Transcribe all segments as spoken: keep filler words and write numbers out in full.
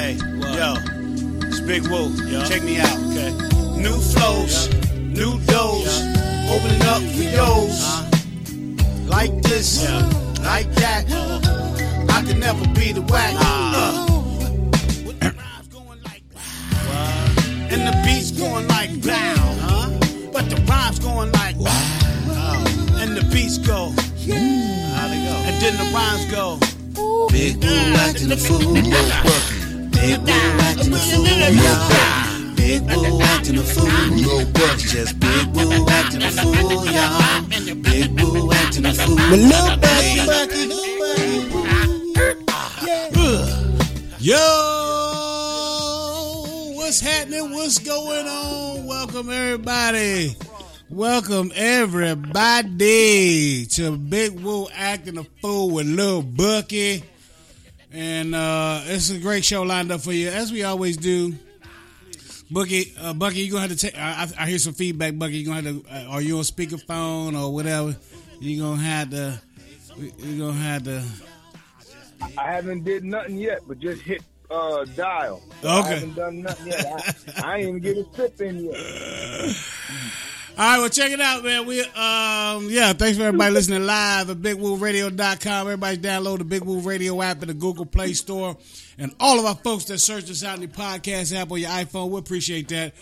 Hey, what? Yo, it's Big Woo. Yo. Check me out. Okay. New flows, yeah. New doors, yeah. Opening up for yours. Uh, like this, yeah. Like that. Uh, I can never be the whack. Uh, With the rhymes going like wow. And the beats going like wow. Huh? But the rhymes going like wow. Uh, and the beats go. Yeah. And then the rhymes go. Big Woo acting a fool, no bucket. Big Woo acting a fool, no bucket. Big Woo acting a fool, no bucket. Just Big Woo acting a fool, y'all. Big Woo acting a fool, no bucket. Yo, what's happening? What's going on? Welcome everybody. Welcome everybody to Big Woo acting a fool with Lil Bucky. And uh, it's a great show lined up for you, as we always do. Bucky, uh, Bucky, you're going to have to take... I, I hear some feedback, Bucky. You're going to have to... Are you on speakerphone or whatever? You're going to have to... You're going to have to... I haven't did nothing yet, but just hit uh, dial. Okay. I haven't done nothing yet. I, I ain't even get a sip in yet. All right, well, check it out, man. We, um, yeah, thanks for everybody listening live at big woo radio dot com. Everybody download the Big Woo Radio app in the Google Play Store. And all of our folks that search us out in the podcast app on your iPhone, we appreciate that.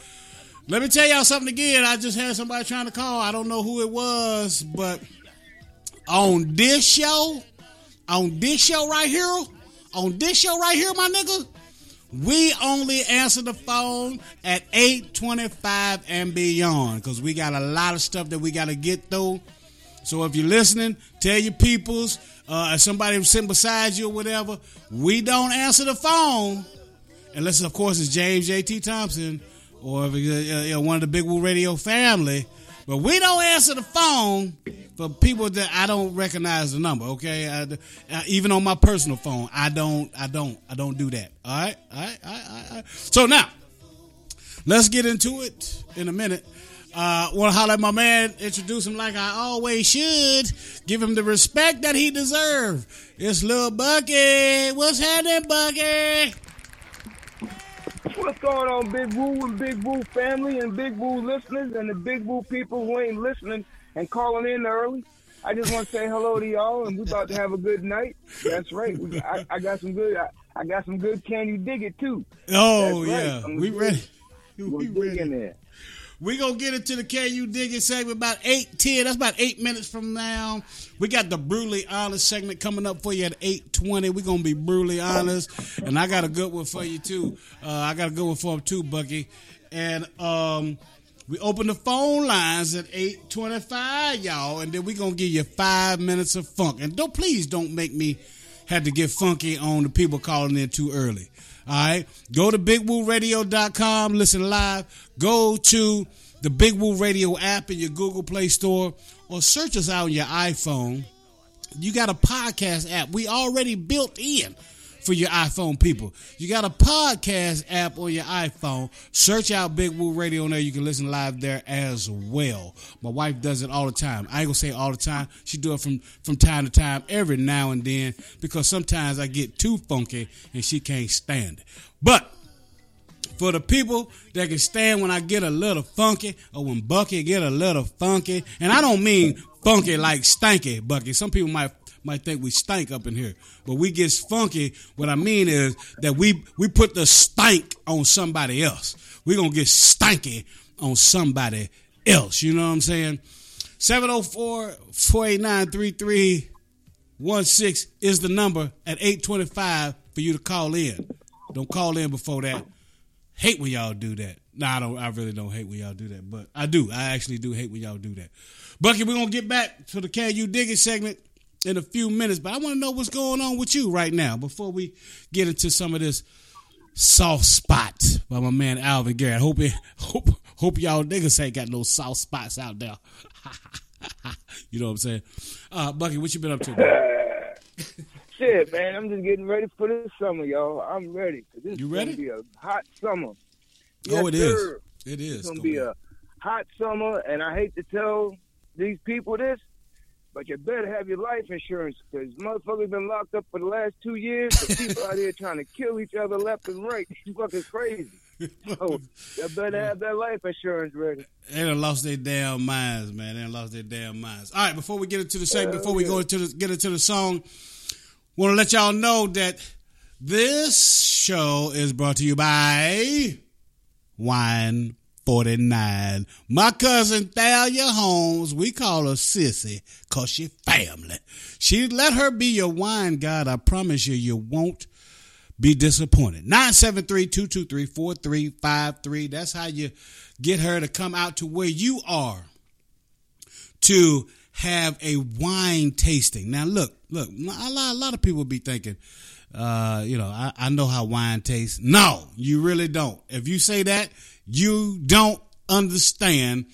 Let me tell y'all something again. I just had somebody trying to call. I don't know who it was, but on this show, on this show right here, on this show right here, my nigga, we only answer the phone at eight twenty-five and beyond, because we got a lot of stuff that we got to get through. So if you're listening, tell your peoples, uh, if somebody was sitting beside you or whatever, we don't answer the phone unless, of course, it's James J T Thompson or if it's, uh, you know, one of the Big Woo Radio family. But we don't answer the phone for people that I don't recognize the number, okay? I, I, even on my personal phone, I don't, I don't, I don't do that. All right, all right, all right, all right. So now, let's get into it in a minute. Uh, want to holler at my man, introduce him like I always should, give him the respect that he deserves. It's Lil Bucky. What's happening, Bucky? What's going on, Big Woo and Big Woo family and Big Woo listeners and the Big Woo people who ain't listening and calling in early? I just want to say hello to y'all, and we about to have a good night. That's right. We, I, I got some good. I, I got some good. Can you dig it too? Oh right. Yeah, I'm we ready. We ready. In there. We gonna get into the Can You Dig It segment about eight ten. That's about eight minutes from now. We got the brutally honest segment coming up for you at eight twenty. We gonna be brutally honest, and I got a good one for you too. Uh, I got a good one for him too, Bucky. And um, we open the phone lines at eight twenty five, y'all, and then we gonna give you five minutes of funk. And don't please don't make me have to get funky on the people calling in too early. All right, go to big woo radio dot com, listen live, go to the Big Woo Radio app in your Google Play Store, or search us out on your iPhone. You got a podcast app. We already built in for your iPhone people. You got a podcast app on your iPhone. Search out Big Woo Radio on there. You can listen live there as well. My wife does it all the time. I ain't going to say all the time. She do it from, from time to time, every now and then, because sometimes I get too funky and she can't stand it. But for the people that can stand when I get a little funky or when Bucky get a little funky, and I don't mean funky like stanky, Bucky. Some people might might think we stank up in here, but we get funky. What I mean is that we we put the stank on somebody else. We're going to get stanky on somebody else. You know what I'm saying? seven oh four, four eight nine, three three one six is the number at eight twenty-five for you to call in. Don't call in before that. Hate when y'all do that. No, I don't. I really don't hate when y'all do that, but I do. I actually do hate when y'all do that. Bucky, we're going to get back to the Can You Dig It segment in a few minutes, but I want to know what's going on with you right now before we get into some of this soft spot by my man Alvin Garrett. Hope it, hope hope y'all niggas ain't got no soft spots out there. You know what I'm saying? Uh, Bucky, what you been up to? Shit, man, I'm just getting ready for this summer, y'all. I'm ready. This you ready? It's going to be a hot summer. Yes, oh, it sir. is. It is. It's going to be on. a hot summer, and I hate to tell these people this, But you better have your life insurance, because motherfuckers been locked up for the last two years. The people out here trying to kill each other left and right. You fucking crazy. So you better have that life insurance ready. They done lost their damn minds, man. They done lost their damn minds. All right, before we get into the segment, uh, before we yeah. go into the, get into the song, want to let y'all know that this show is brought to you by Wine forty-nine. My cousin Thalia Holmes, we call her Sissy because she family. She let her be your wine god. I promise you, you won't be disappointed. nine seven three, two two three, four three five three. That's how you get her to come out to where you are to have a wine tasting. Now, look, look, a lot, a lot of people be thinking, uh, you know, I, I know how wine tastes. No, you really don't. If you say that, you don't understand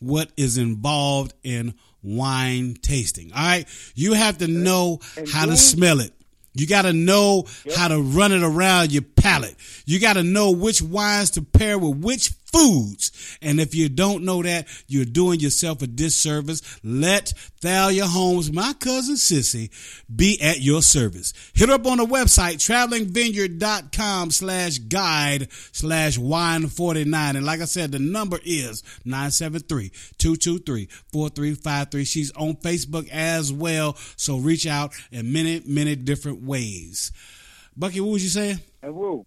what is involved in wine tasting. All right. You have to know how to smell it. You got to know yep. how to run it around your palate. You got to know which wines to pair with which foods. And if you don't know that, you're doing yourself a disservice. Let Thalia Holmes, my cousin Sissy, be at your service. Hit her up on the website, travelingvineyard.com slash guide slash wine 49. And like I said, the number is nine seven three, two two three, four three five three. She's on Facebook as well. So reach out in many, many different ways. Bucky, what was you saying? And woo.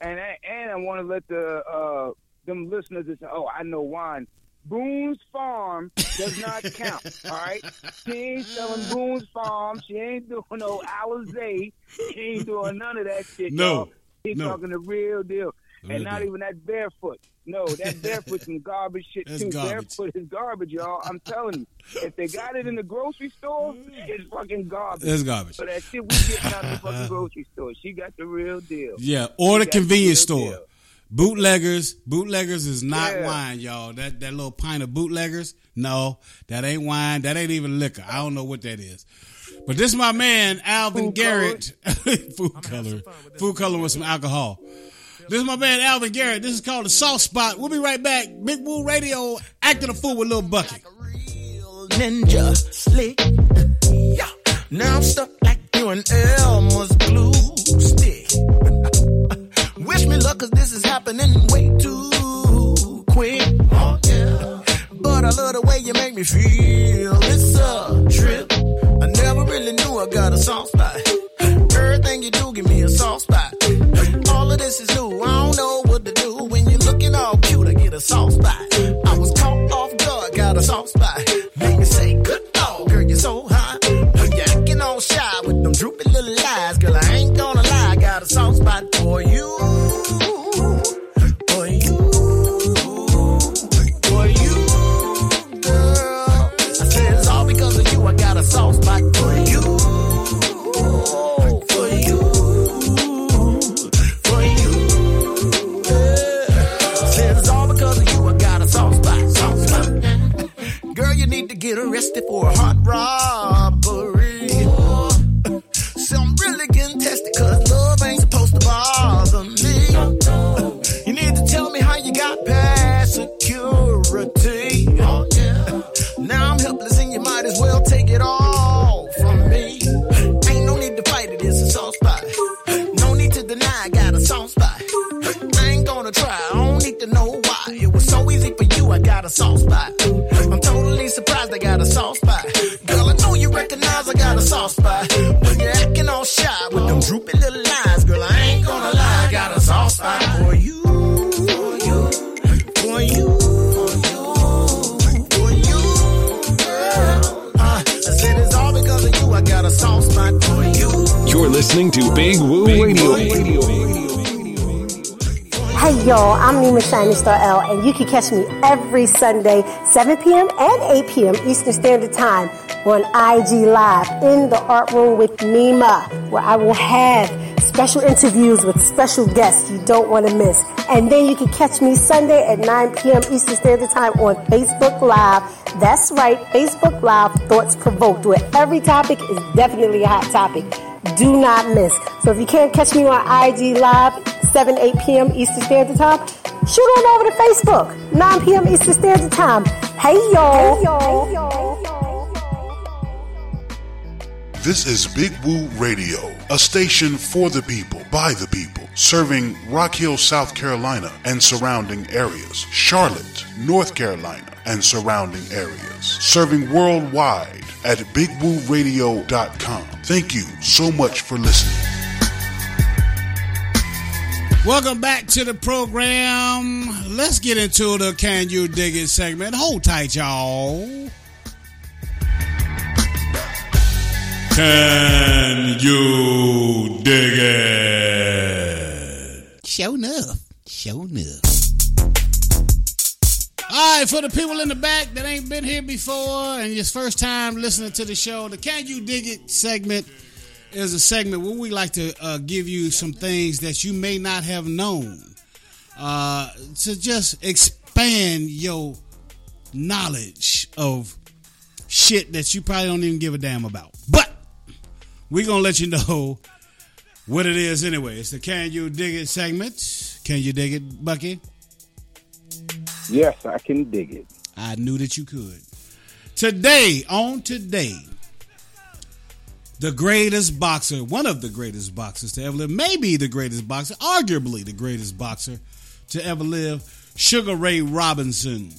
And I, and I want to let the uh, them listeners that say, oh, I know wine. Boone's Farm does not count, all right? She ain't selling Boone's Farm. She ain't doing no Alizé. She ain't doing none of that shit, no, y'all. She's no. talking the real deal. Really and not good. Even that barefoot. No, that barefoot's some garbage shit, that's too. Garbage. Barefoot is garbage, y'all. I'm telling you. If they got it in the grocery store, it's fucking garbage. It's garbage. So that shit we getting out of the fucking grocery store. She got the real deal. Yeah, or the convenience the store. Deal. Bootleggers. Bootleggers is not yeah. wine, y'all. That that little pint of bootleggers, no, that ain't wine. That ain't even liquor. I don't know what that is. But this is my man, Alvin food Garrett. Colored. food coloring. Food coloring with some alcohol. This is my man, Alvin Garrett. This is called The Soft Spot. We'll be right back. Big Woo Radio, acting a fool with Lil Bucky. Like a real ninja slick. Yeah. Now I'm stuck like you an Elmer's glue stick. Wish me luck, cause this is happening way too quick. Oh, yeah. But I love the way you make me feel. It's a trip. I never really knew I got a soft spot. Everything you do, give me a soft spot. All of this is new, I don't know what to do. When you're looking all cute, I get a soft spot. I was caught off guard, got a soft spot. Make me say, good dog, girl, you're so hot. You're acting all shy with them droopy little eyes. Girl, I ain't gonna lie, I got a soft spot for you. For you. For you, girl. I said it's all because of you, I got a soft spot for you. Get arrested for a hot robbery. So I'm really getting tested, cause love ain't supposed to bother me. You need to tell me how you got past security. Now I'm helpless and you might as well take it all from me. Ain't no need to fight it, it's a soft spot. No need to deny I got a soft spot. I ain't gonna try, I don't need to know why. It was so easy for you, I got a soft spot. Surprised I got a soft spot. Girl, I know you recognize I got a soft spot. When you're acting all shy with them droopy little eyes, girl, I ain't gonna lie, I got a soft spot for you. For you. For you. For you. For you. Girl. Uh, I said it's all because of you, I got a soft spot for you. You're listening to Big Woo Big Radio. Radio. Hey y'all, I'm Nima Shining Star L, and you can catch me every Sunday, seven p.m. and eight p.m. Eastern Standard Time on I G Live in the Art Room with Nima, where I will have special interviews with special guests you don't want to miss. And then you can catch me Sunday at nine p.m. Eastern Standard Time on Facebook Live. That's right, Facebook Live Thoughts Provoked, where every topic is definitely a hot topic. Do not miss. So if you can't catch me on I G Live, seven, eight p.m. Eastern Standard Time, shoot on over to Facebook, nine p.m. Eastern Standard Time. Hey, y'all. Hey, y'all. Hey, y'all. Hey, y'all. This is Big Woo Radio, a station for the people, by the people, serving Rock Hill, South Carolina and surrounding areas, Charlotte, North Carolina and surrounding areas, serving worldwide at big woo radio dot com. Thank you so much for listening. Welcome back to the program. Let's get into the Can You Dig It segment. Hold tight, y'all. Can you dig it? Sure enough. Sure enough. All right, for the people in the back that ain't been here before and your first time listening to the show, the Can You Dig It segment is a segment where we like to uh, give you some things that you may not have known uh, to just expand your knowledge of shit that you probably don't even give a damn about. But we're going to let you know what it is anyway. It's the Can You Dig It segment. Can you dig it, Bucky? Yes, I can dig it. I knew that you could. Today, on today, the greatest boxer, one of the greatest boxers to ever live, maybe the greatest boxer, arguably the greatest boxer to ever live, Sugar Ray Robinson.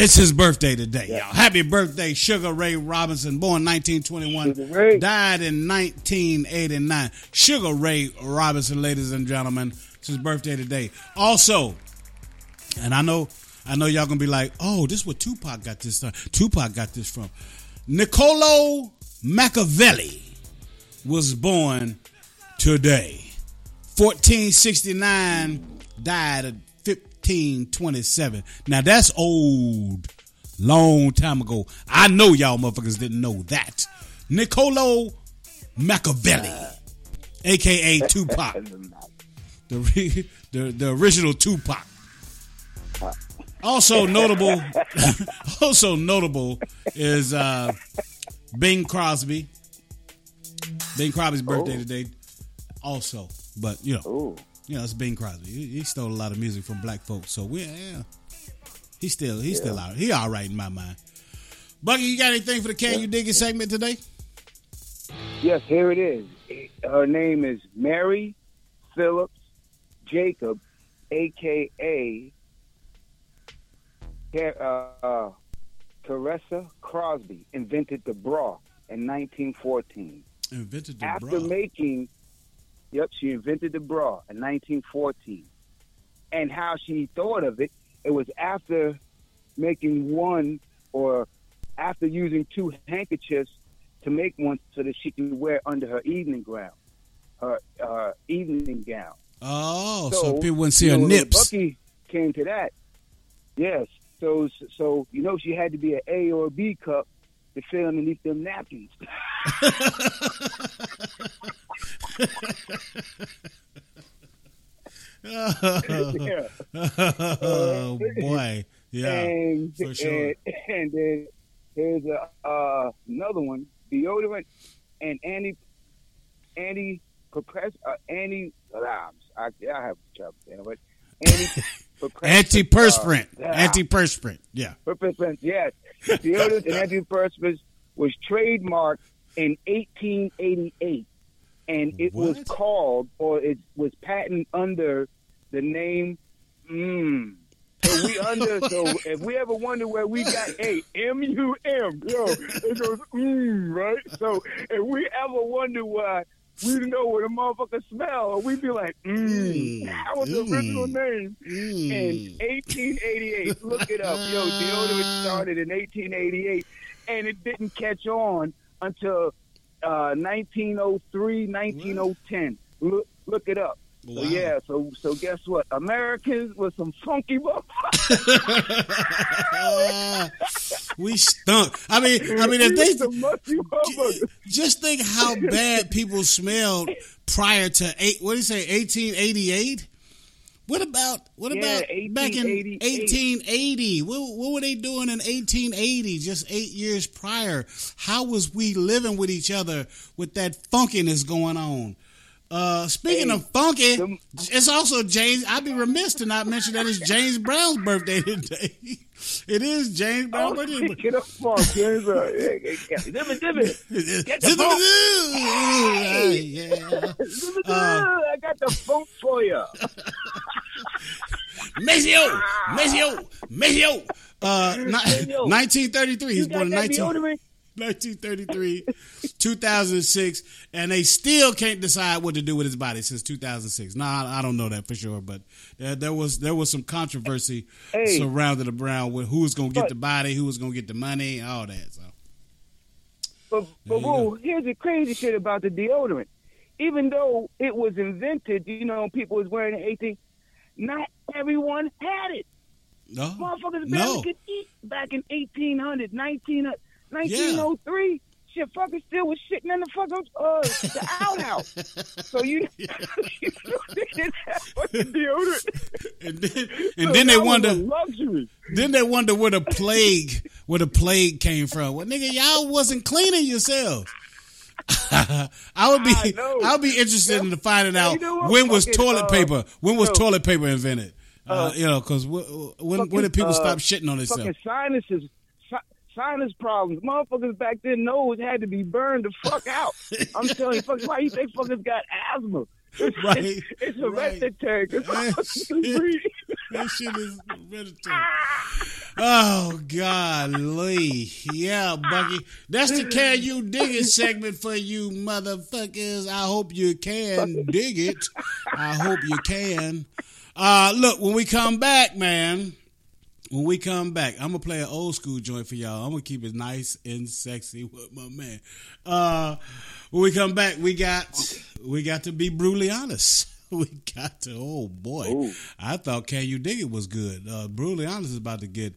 It's his birthday today, yeah. Y'all. Happy birthday, Sugar Ray Robinson, born nineteen twenty-one, died in nineteen eighty-nine. Sugar Ray Robinson, ladies and gentlemen, it's his birthday today. Also, and I know, I know y'all gonna be like, oh, this is where Tupac got this. Uh, Tupac got this from. Niccolo Machiavelli was born today. fourteen sixty-nine, died at fifteen twenty-seven. Now that's old, long time ago. I know y'all motherfuckers didn't know that. Niccolo Machiavelli, A K A Tupac, the, re- the the original Tupac. Also notable, also notable is uh, Bing Crosby. Bing Crosby's birthday Ooh. today, also. But you know, Ooh. you know, it's Bing Crosby. He, he stole a lot of music from black folks, so we, yeah, he's still, he's yeah. still out. He all right in my mind. Bucky, you got anything for the Can You Dig It segment today? Yes, here it is. Her name is Mary Phillips Jacob, A K A Uh, uh, Teresa Crosby invented the bra in nineteen fourteen. Invented the After bra? After making, yep, she invented the bra in nineteen fourteen. And how she thought of it, it was after making one or after using two handkerchiefs to make one so that she could wear under her evening gown. Her uh, evening gown. Oh, so, so people wouldn't see her know, nips. Bucky came to that. Yes. So, so you know, she had to be an A or a B cup to fit underneath them napkins. oh, yeah. oh, boy. Yeah, and, for sure. And, and then here's a, uh, another one, deodorant and anti, anti, uh, anti, I, I have trouble saying it, but anti, Antiperspirant. Uh, yeah. Antiperspirant, yeah. Perspirant, yes. Deodorant and antiperspirant was trademarked in eighteen eighty-eight, and it what? was called, or it was patented under the name M. Mm. So we under. So if we ever wonder where we got a M U M, yo, it goes M, right? So if we ever wonder why. We didn't know what a motherfucker smell, or we'd be like, mmm, mm, that was mm, the original name. Mm. In eighteen eighty-eight, look it up. Yo, deodorant started in eighteen eighty-eight, and it didn't catch on until uh, nineteen oh three, nineteen ten. Look, look it up. Wow. So, yeah, so so guess what? Americans with some funky motherfuckers. uh, we stunk. I mean, I mean, if they just think how bad people smelled prior to eight. What do you say? eighteen eighty-eight. What about what yeah, about back in eighteen eighty? What, what were they doing in eighteen eighty, just eight years prior? How was we living with each other with that funkiness going on? Uh, speaking hey, of funky, them, it's also James. I'd be remiss to not mention that it's James Brown's birthday today. It is James Brown's birthday. Get up, James Brown. Dimmy, dimmy. Get the funk. I got the funk for you. Maceo, Maceo, Maceo. Uh, nineteen thirty-three. He's born in nineteen thirty-three. nineteen thirty-three, two thousand six, and they still can't decide what to do with his body since two thousand six. Now, I, I don't know that for sure, but there, there was there was some controversy hey. surrounding Brown with who was going to get but, the body, who was going to get the money, all that. So, But, but whoa, here's the crazy shit about the deodorant. Even though it was invented, you know, people was wearing it eighteen, not everyone had it. No. Motherfuckers no. could eat back in eighteen hundred, nineteen hundred. nineteen oh three, yeah. Shit, fuckers still was shitting in the fucking uh, the outhouse. So you, yeah. you know, they didn't have fucking deodorant. And then, and so then they wonder, luxury. Then they wonder where the plague, where the plague came from. Well, nigga, y'all wasn't cleaning yourselves. I would be, I I'll be interested yeah. in finding out you know when was toilet uh, paper, when was no. toilet paper invented. Uh, uh, you know, because when fucking, when did people uh, stop shitting on themselves? Fucking sinuses. Sinus problems. Motherfuckers back then nose had to be burned the fuck out. I'm telling you, fuck, why you think fuckers got asthma? It's, right, it's, it's hereditary. Right. That, shit, that shit is hereditary. Oh, golly. Yeah, Bucky. That's the Can You Dig It segment for you motherfuckers. I hope you can dig it. I hope you can. Uh, look, when we come back, man, When we come back, I'm going to play an old school joint for y'all. I'm going to keep it nice and sexy with my man. Uh, when we come back, we got we got to be brutally honest. We got to, oh boy. Ooh. I thought Can You Dig It was good. Uh, brutally honest is about to get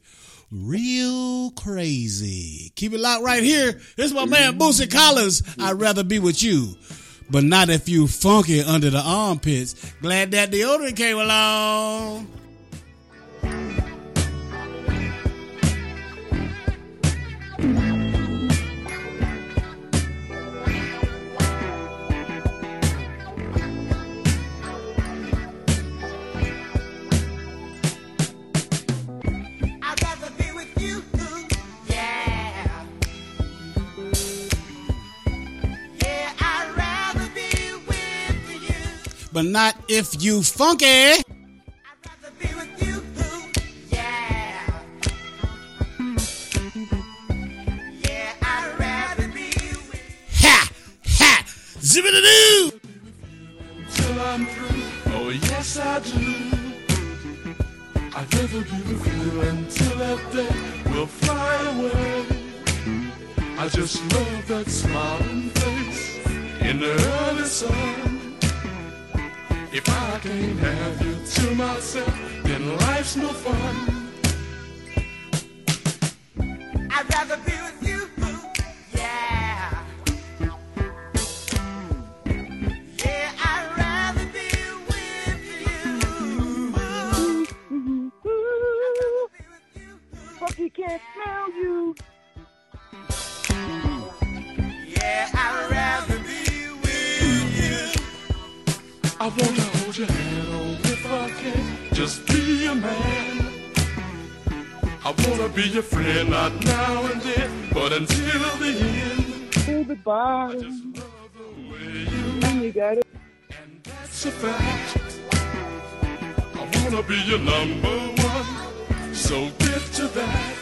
real crazy. Keep it locked right here. This is my man, Boosie Collins. I'd rather be with you, but not if you funky under the armpits. Glad that deodorant came along. But not if you funky. I'd rather be with you, yeah. Yeah, I'd rather be with you. Ha! Ha! Zip-a-da-doo! Till I'm through, oh yes I do. I'd rather be with you until that day we'll fly away. I just love that smiling face in the early sun. If I can't have you to myself, then life's no fun. I'd rather be with you, yeah. Yeah, I'd rather be with you. Fuck, he can't smell you. Yeah, I'd rather be with you. I wanna hold your hand, oh, if I can, just be a man. I wanna be your friend, not now and then, but until the end. To the bottom. I just love the way you and you got it. And that's a fact. I wanna be your number one, so get to that.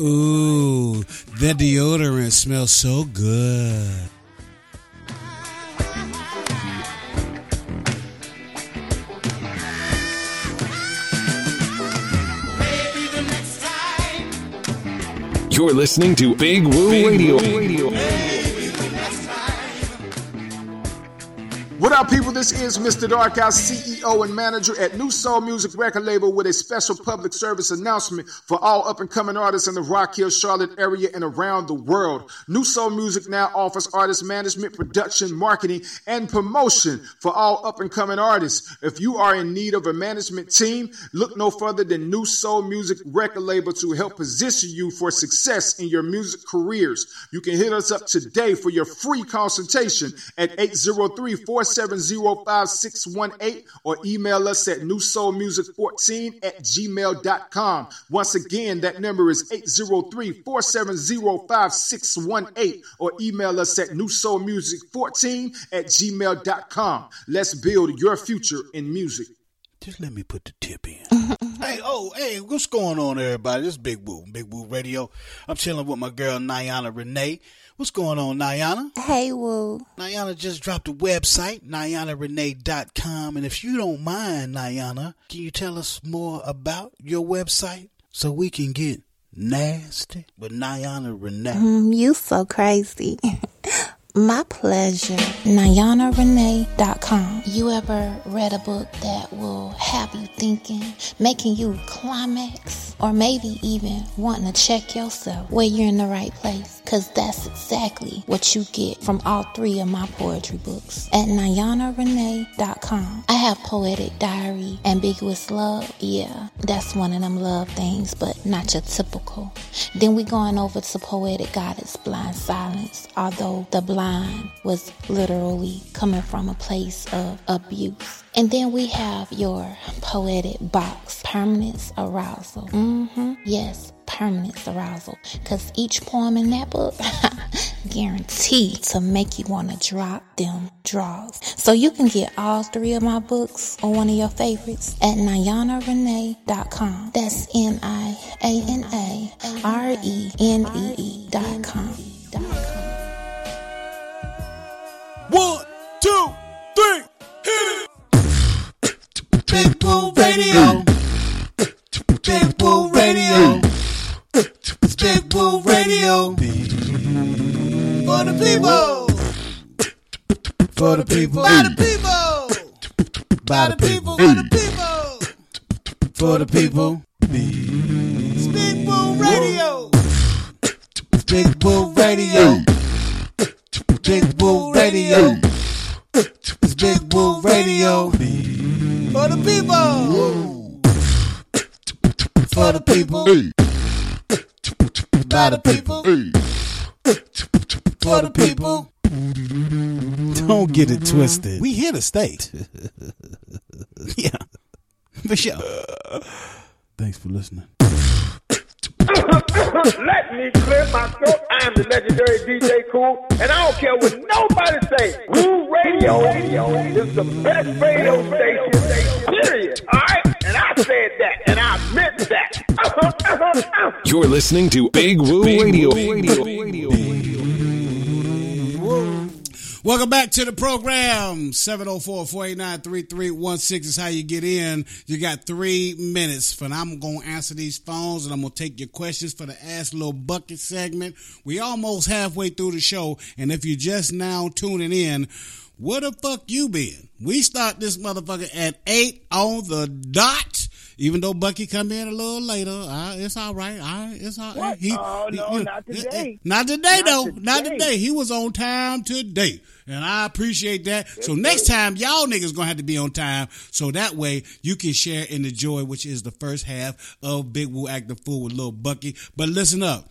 Ooh, that deodorant smells so good. You're listening to Big Woo Big Radio. Radio. What up, people? This is Mister Darkhouse, C E O and manager at New Soul Music Record Label, with a special public service announcement for all up-and-coming artists in the Rock Hill, Charlotte area and around the world. New Soul Music now offers artist management, production, marketing, and promotion for all up-and-coming artists. If you are in need of a management team, look no further than New Soul Music Record Label to help position you for success in your music careers. You can hit us up today for your free consultation at eight oh three, four seven six, four seven six six four seven zero, five six one eight or email us at new soul music fourteen at gmail dot com. Once again, that number is eight zero three, four seven zero, five six one eight or email us at new soul music fourteen at gmail dot com. Let's build your future in music. Just let me put the tip in. Hey, oh, hey, what's going on, everybody? This is Big Boo, Big Boo Radio. I'm chilling with my girl, Nyana Renee. What's going on, Nyana? Hey, Woo. Nyana just dropped the website, nyana renee dot com. And if you don't mind, Nyana, can you tell us more about your website so we can get nasty with Nyana Renee? Mm, you so crazy. My pleasure. nyana renee dot com. You ever read a book that will have you thinking, making you climax, or maybe even wanting to check yourself? Well, you're in the right place, because that's exactly what you get from all three of my poetry books at nyana renee dot com. I have Poetic Diary, Ambiguous Love. Yeah, that's one of them love things, but not your typical. Then we going over to Poetic Goddess, Blind Silence, although the blind was literally coming from a place of abuse. And then we have your poetic box, Permanence Arousal. Mm-hmm. Yes, Permanence Arousal. Because each poem in that book guaranteed to make you want to drop them draws. So you can get all three of my books or one of your favorites at nyana renee dot com. That's N I A N A R E N E E dot com. One, two, three, hit it! Big Boo Radio. Big Boo Radio. It's Big Boo Radio. For the people. For the people. By the people. By the people. For the people. For the people. It's Big Boo Radio. Big Boo Radio. Big Boo Radio. It's Big Boo Radio. For the people. For the people. By the people. For the people. Don't get it twisted. We here to stay. Yeah. For sure. Thanks for listening. Let me clear my throat. I am the legendary D J Kool, and I don't care what nobody say. Kool Radio, Radio is the best radio station, period. All right? And I said that, and I meant that. You're listening to Big Woo Radio. Welcome back to the program. seven oh four, four eight nine, three three one six is how you get in. You got three minutes, and I'm going to answer these phones, and I'm going to take your questions for the Ask Lil Bucket segment. We almost halfway through the show, and if you're just now tuning in, where the fuck you been? We start this motherfucker at eight on the dot. Even though Bucky come in a little later, uh, it's all right. Uh, it's all right. He, oh, no, he, not today. Not today, not though. Today. Not today. He was on time today, and I appreciate that. That's so good. Next time, y'all niggas going to have to be on time, so that way you can share in the joy, which is the first half of Big Woo Act the Fool with Lil Bucky. But listen up.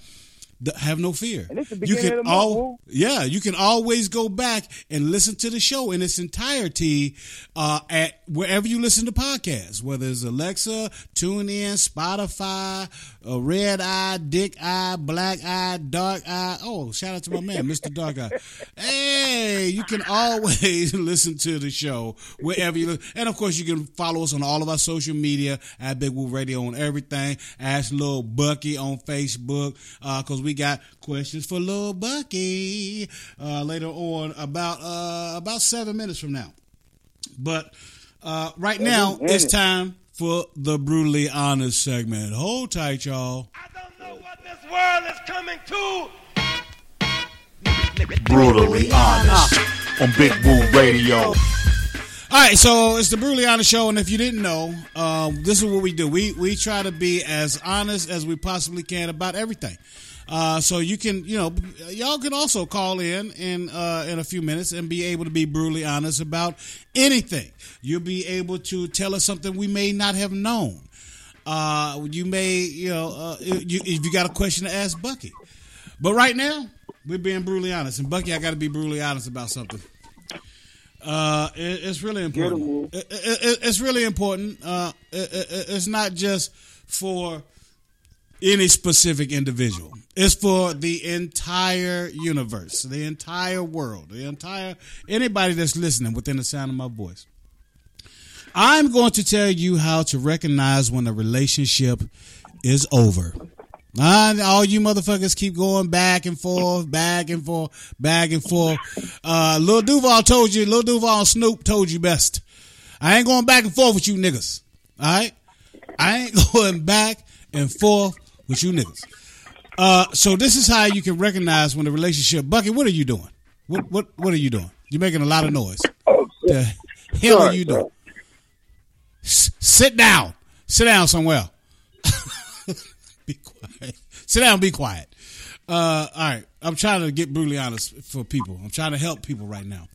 Have no fear. And it's the beginning you can of the all, month, yeah, you can always go back and listen to the show in its entirety uh, at wherever you listen to podcasts, whether it's Alexa, TuneIn, Spotify, uh, Red Eye, Dick Eye, Black Eye, Dark Eye. Oh, shout out to my man, Mister Dark Eye. Hey, you can always listen to the show wherever you listen. And, of course, you can follow us on all of our social media at Big Woo Radio on everything. Ask Lil Bucky on Facebook because uh, we We got questions for Lil Bucky uh, later on about uh, about seven minutes from now. But uh, right now, it's time for the Brutally Honest segment. Hold tight, y'all. I don't know what this world is coming to. Brutally Honest on Big Woo Radio. All right, so it's the Brutally Honest Show, and if you didn't know, uh, this is what we do. We, we try to be as honest as we possibly can about everything. Uh, so you can, you know, y'all can also call in in, uh, in a few minutes and be able to be brutally honest about anything. You'll be able to tell us something we may not have known. Uh, you may, you know, uh, you, if you got a question to ask Bucky. But right now, we're being brutally honest. And Bucky, I got to be brutally honest about something. Uh, it, it's really important. It, it, it, it's really important. Uh, it, it, it's not just for any specific individual. It's for the entire universe, the entire world, the entire anybody that's listening within the sound of my voice. I'm going to tell you how to recognize when a relationship is over. And all you motherfuckers keep going back and forth, back and forth, back and forth. Uh, Lil Duval told you, Lil Duval and Snoop told you best. I ain't going back and forth with you niggas. All right? I ain't going back and forth with you niggas. Uh, so this is how you can recognize when a relationship. Bucky, what are you doing? What what what are you doing? You're making a lot of noise. Oh, the hell are you doing? S- sit down. Sit down somewhere. Be quiet. Sit down and be quiet. Uh, all right. I'm trying to get brutally honest for people. I'm trying to help people right now.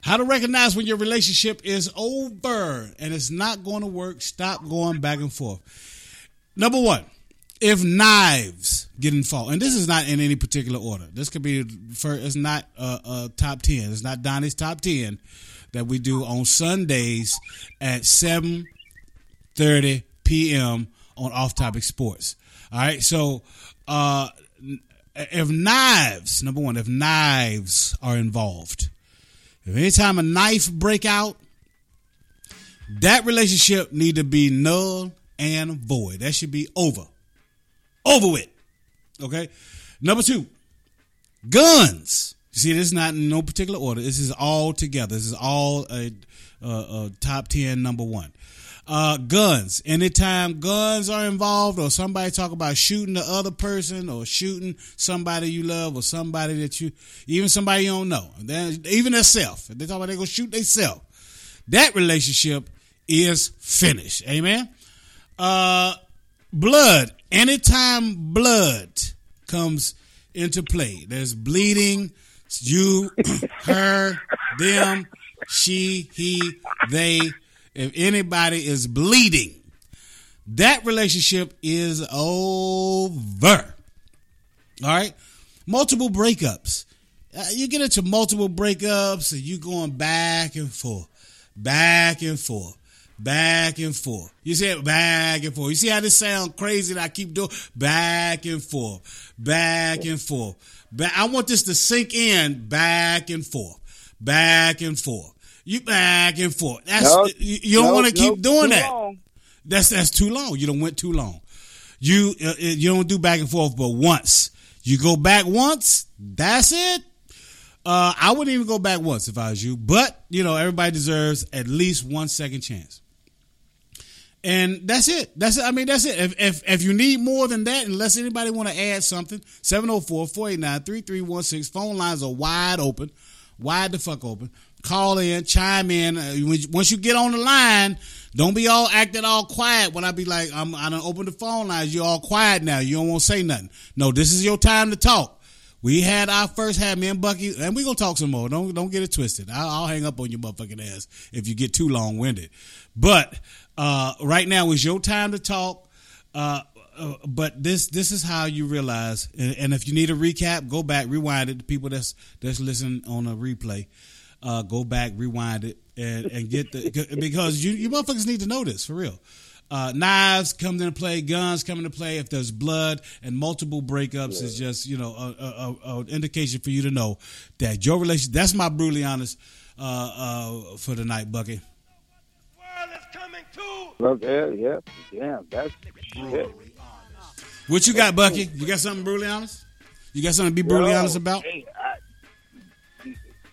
How to recognize when your relationship is over and it's not going to work. Stop going back and forth. Number one, if knives get involved, and this is not in any particular order. This could be, for, it's not a, a top ten. It's not Donnie's top ten that we do on Sundays at seven thirty p.m. on Off Topic Sports. All right, so uh, if knives, number one, if knives are involved, if anytime a knife break out, that relationship need to be null and void. That should be over. Over with. Okay? Number two, guns. You see, this is not in no particular order. This is all together. This is all a, a, a top ten, number one. Uh, guns. Anytime guns are involved or somebody talk about shooting the other person or shooting somebody you love or somebody that you, even somebody you don't know, even themselves. If they talk about they gonna shoot themselves, that relationship is finished. Amen. Uh, blood. Anytime blood comes into play, there's bleeding. You, her, them, she, he, they. If anybody is bleeding, that relationship is over. All right? Multiple breakups. Uh, you get into multiple breakups and you going back and forth, back and forth, back and forth. You see it? Back and forth. You see how this sounds crazy that I keep doing? Back and forth, back and forth. Ba- I want this to sink in, back and forth, back and forth. You back and forth. That's nope, you, you don't nope, want to keep nope, doing that. Long. That's that's too long. You don't went too long. You uh, you don't do back and forth, but once you go back once, that's it. Uh, I wouldn't even go back once if I was you. But you know, everybody deserves at least one second chance, and that's it. That's it. I mean, that's it. If if, if you need more than that, unless anybody want to add something, seven oh four, four eight nine, three three one six. Phone lines are wide open, wide the fuck open. Call in, chime in. Uh, once you get on the line, don't be all acting all quiet when I be like, I'm, I done opened the phone lines. You're all quiet now. You don't want to say nothing. No, this is your time to talk. We had our first half, me and Bucky, and we going to talk some more. Don't don't get it twisted. I'll, I'll hang up on your motherfucking ass if you get too long-winded. But uh, right now is your time to talk. Uh, uh, but this this is how you realize, and, and if you need a recap, go back, rewind it to people that's, that's listening on a replay. Uh, go back, rewind it, and, and get the because you, you motherfuckers need to know this for real. Uh, knives come into play, guns come into play. If there's blood and multiple breakups, yeah. It's just you know a, a, a indication for you to know that your relationship. That's my brutally honest uh, uh, for the night, Bucky. Okay, yeah, yeah, that's it. What you got, Bucky? You got something brutally honest? You got something to be brutally Yo, honest about? Hey, I-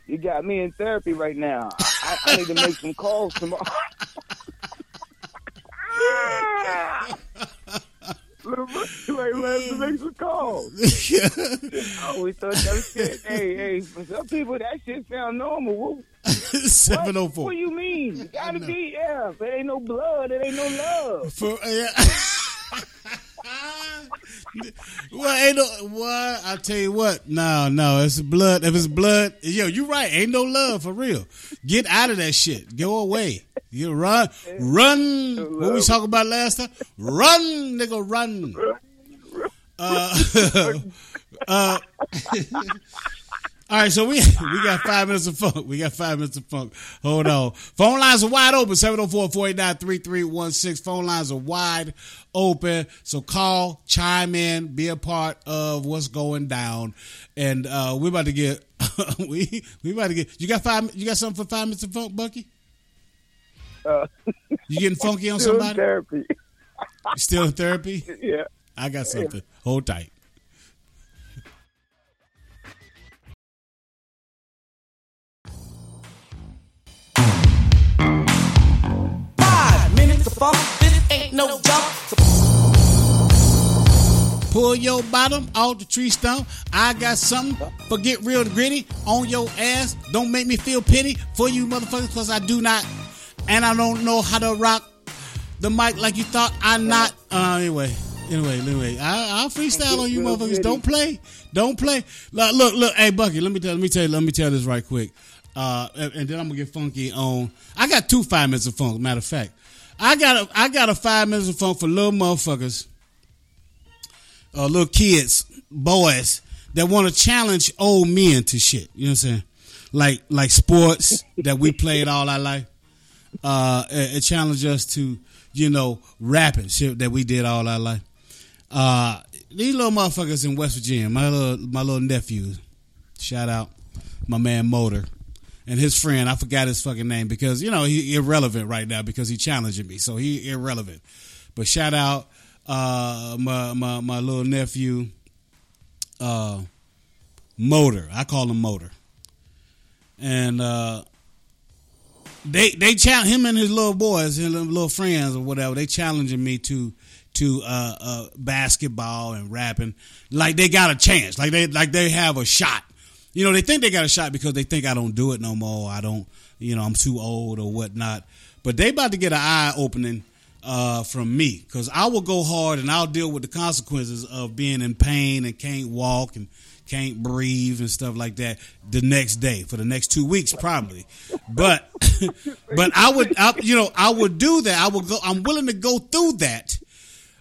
You got me in therapy right now. I, I need to make some calls tomorrow. Like, let's make some calls. Yeah. I always thought that shit. Hey, hey, for some people, that shit sound normal. What? seven oh four. What, what do you mean? It gotta no. be, yeah. But it ain't no blood. It ain't no love. For, yeah. Well, ain't no what I tell you what. No, no, it's blood. If it's blood, yo, you right. Ain't no love for real. Get out of that shit. Go away. You run, run. No what we talking about last time? Run, nigga, run. Uh, uh, All right, so we we got five minutes of funk. We got five minutes of funk. Hold on. Phone lines are wide open. seven oh four, four eight nine, three three one six. Phone lines are wide open. So call, chime in, be a part of what's going down. And uh, we're about to get we we about to get you got five you got something for five minutes of funk, Bucky? Uh, you getting funky on still somebody? Still in therapy. Still in therapy? Yeah. I got something. Yeah. Hold tight. This ain't no joke. Pull your bottom off the tree stump. I got something for get real gritty on your ass. Don't make me feel pity for you motherfuckers, because I do not. And I don't know how to rock the mic like you thought. I'm not. Uh, anyway, anyway, anyway. I, I'll freestyle on you motherfuckers. Don't play. Don't play. Look, look, look. Hey, Bucky, let me tell, let me tell you, let me tell this right quick. Uh, and, and then I'm going to get funky on. I got two five minutes of funk, matter of fact. I got a I got a five minutes of funk for little motherfuckers, uh, little kids, boys that want to challenge old men to shit. You know what I'm saying? Like like sports that we played all our life. Uh, it, it challenged us to, you know, rapping shit that we did all our life. Uh, these little motherfuckers in West Virginia, my little my little nephew, shout out my man Motor. And his friend, I forgot his fucking name because, you know, he irrelevant right now because he challenging me. So he irrelevant. But shout out uh, my, my my little nephew, uh, Motor. I call him Motor. And uh, they they challenge him and his little boys, his little friends or whatever. They challenging me to to uh, uh, basketball and rapping like they got a chance, like they like they have a shot. You know, they think they got a shot because they think I don't do it no more. I don't, you know, I'm too old or whatnot. But they about to get an eye opening uh, from me, because I will go hard and I'll deal with the consequences of being in pain and can't walk and can't breathe and stuff like that the next day for the next two weeks probably. But but I would, I, you know, I would do that. I would go. I'm willing to go through that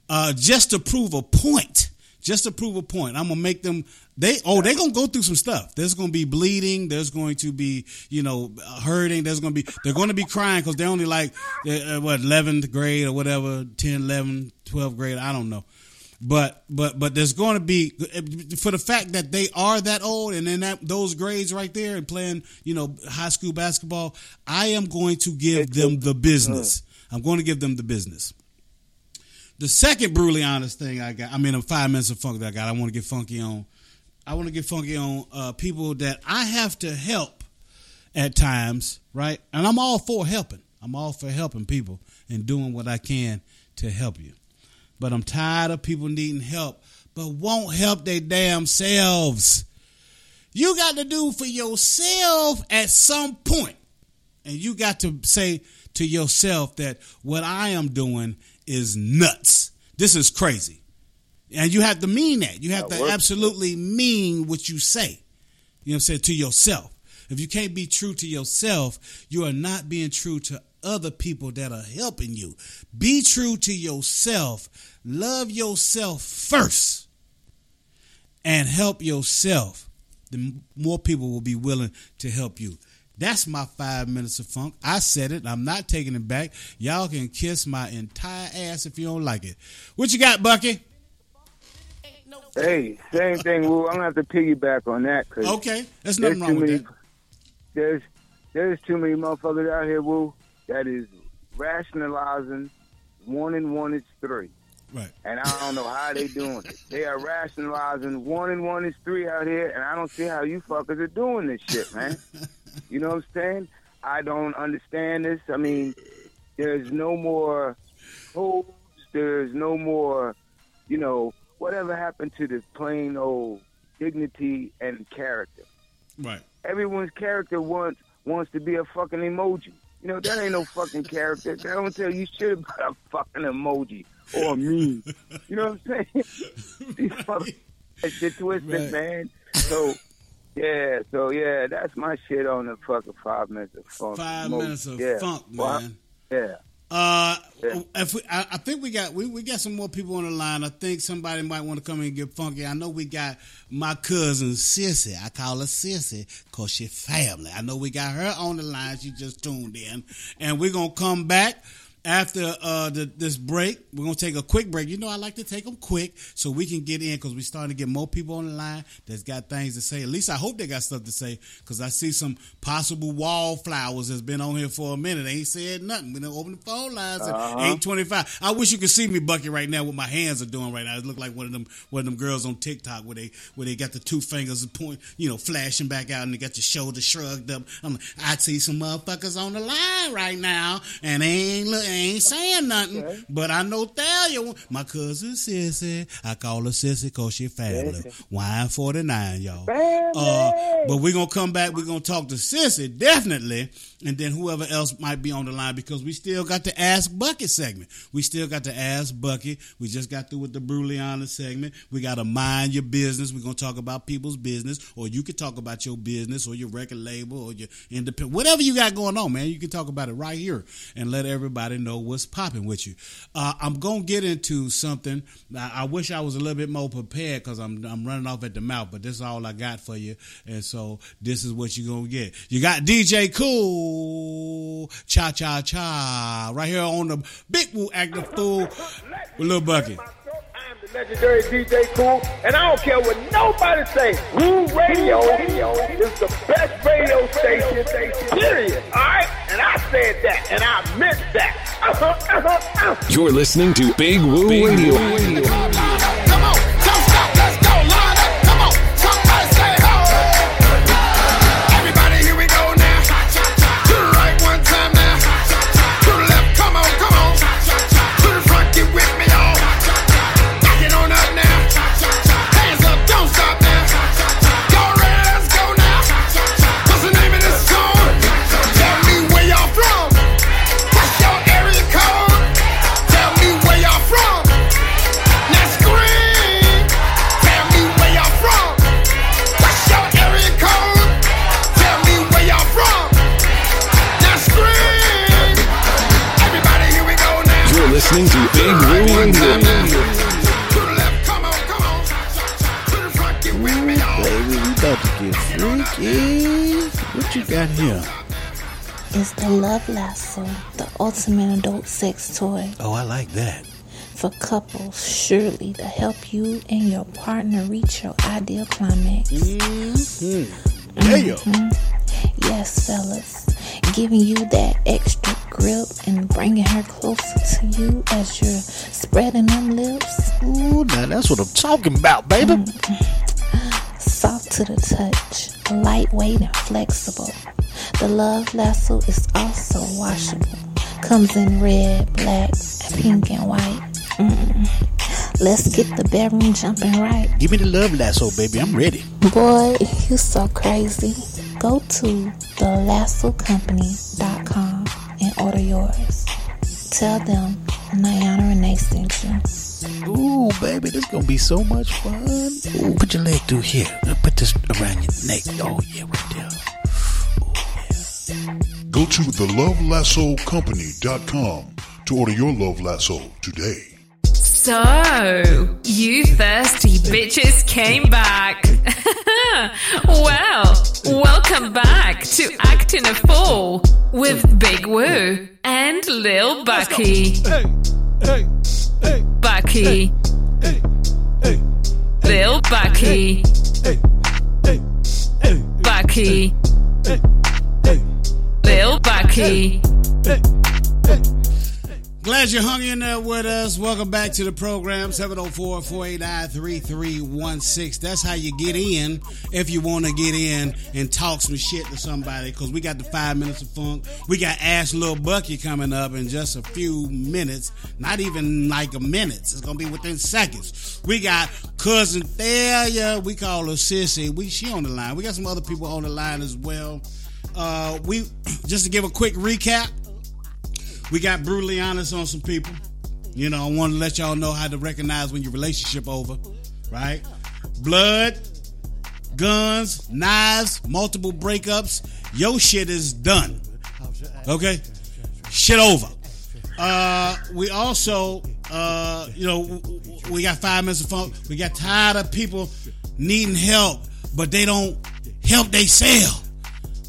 uh, just to prove a point. Just to prove a point. I'm going to make them, they, oh, they're going to go through some stuff. There's going to be bleeding. There's going to be, you know, hurting. There's going to be, they're going to be crying because they're only like, they're, what, eleventh grade or whatever, ten, eleven, twelfth grade. I don't know. But, but, but there's going to be, for the fact that they are that old and in that, those grades right there and playing, you know, high school basketball, I am going to give them the business. I'm going to give them the business. The second brutally honest thing I got, I mean, the five minutes of funk that I got, I want to get funky on. I want to get funky on uh, people that I have to help at times, right? And I'm all for helping. I'm all for helping people and doing what I can to help you. But I'm tired of people needing help, but won't help their damn selves. You got to do for yourself at some point. And you got to say to yourself that what I am doing is nuts. This is crazy. And you have to mean that. You have that to works. Absolutely mean what you say. You know what I'm saying? To yourself. If you can't be true to yourself, you are not being true to other people that are helping you. Be true to yourself. Love yourself first. And help yourself. The more people will be willing to help you. That's my five minutes of funk. I said it. I'm not taking it back. Y'all can kiss my entire ass if you don't like it. What you got, Bucky? Hey, same thing, Wu. I'm going to have to piggyback on that. Cause okay. There's nothing there's wrong with many, that. There's, there's too many motherfuckers out here, Wu, that is rationalizing one and one is three. Right. And I don't know how they doing it. They are rationalizing one and one is three out here, and I don't see how you fuckers are doing this shit, man. You know what I'm saying? I don't understand this. I mean, there's no more codes. There's no more, you know, whatever happened to the plain old dignity and character. Right. Everyone's character wants wants to be a fucking emoji. You know, that ain't no fucking character. They don't tell you shit about a fucking emoji or a meme. You know what I'm saying? These fucking shit twisted, man. So... Yeah, so yeah, that's my shit on the fucking five minutes of funk. Five minutes of yeah. funk, man. Well, yeah. Uh, yeah. if we, I, I think we got we, we got some more people on the line. I think somebody might want to come in and get funky. I know we got my cousin Sissy. I call her Sissy because she's family. I know we got her on the line. She just tuned in, and we're gonna come back after uh, the, this break. We're gonna take a quick break. You know, I like to take them quick so we can get in because we're starting to get more people on the line that's got things to say. At least I hope they got stuff to say because I see some possible wallflowers that's been on here for a minute. They ain't said nothing. We done open the phone lines at uh-huh. eight twenty-five. I wish you could see me, Bucky, right now. What my hands are doing right now, it look like one of them one of them girls on TikTok where they where they got the two fingers point, you know, flashing back out, and they got your shoulder shrugged up. I'm like, I see some motherfuckers on the line right now, and they ain't looking. I ain't saying nothing, okay. But I know Thalia. My cousin Sissy, I call her Sissy because she family. Wine forty-nine, y'all. Uh, but we're going to come back. We're going to talk to Sissy, definitely. And then whoever else might be on the line because we still got the Ask Bucket segment. We still got the Ask Bucket. We just got through with the Bruleana segment. We got to mind your business. We're going to talk about people's business, or you can talk about your business or your record label or your independent, whatever you got going on, man. You can talk about it right here and let everybody know what's popping with you. Uh, I'm going to get into something. I, I wish I was a little bit more prepared because I'm, I'm running off at the mouth, but this is all I got for you. And so this is what you're going to get. You got D J Cool. Cha cha cha! Right here on the Big Woo Acting Fool with Lil Bucky. I'm the legendary D J Cool, and I don't care what nobody say. Woo Radio is the best radio station, period. All right, and I said that, and I meant that. Uh-huh, uh-huh, uh-huh. You're listening to Big Woo Big Radio. Radio. Come on, don't stop, let's go. Line up, come on, somebody say ho. Listening to Big Woo Radio. Ooh, baby, we about to get freaky. What you got here? It's the Love Lasso, the ultimate adult sex toy. Oh, I like that. For couples, surely to help you and your partner reach your ideal climax. Mm-hmm. There you mm-hmm. Yes, fellas. Giving you that extra grip and bringing her closer to you as you're spreading them lips. Ooh, now that's what I'm talking about, baby. Mm-hmm. Soft to the touch, lightweight and flexible. The Love Lasso is also washable. Comes in red, black, pink, and white. Mm-hmm. Let's get the bedroom jumping right. Give me the Love Lasso, baby. I'm ready. Boy, you so crazy. Go to the lasso company dot com and order yours. Tell them Nyana Renee sent you. Ooh, baby, this is going to be so much fun. Ooh, put your leg through here. Put this around your neck. Oh, yeah, right there. Ooh, yeah. Go to the love lasso company dot com to order your Love Lasso today. So, you thirsty bitches came back. Well, welcome back to Acting a Fool with Big Woo and Lil Bucky. Hey, hey, hey, Bucky. Hey, hey, hey, Lil Bucky. Hey, hey, hey, Bucky. Hey, hey, Lil Bucky. Hey, hey. Glad you hung in there with us. Welcome back to the program, seven oh four, four eight nine, three three one six. That's how you get in if you want to get in and talk some shit to somebody, because we got the five minutes of funk. We got Ask Lil Bucky coming up in just a few minutes, not even like a minute. It's going to be within seconds. We got Cousin Thalia. We call her Sissy. We, she on the line. We got some other people on the line as well. Uh, we just to give a quick recap. We got brutally honest on some people. You know, I want to let y'all know how to recognize when your relationship over, right? Blood, guns, knives, multiple breakups. Your shit is done. Okay? Shit over. Uh, we also, uh, you know, we got five minutes of funk. We got tired of people needing help, but they don't help themselves.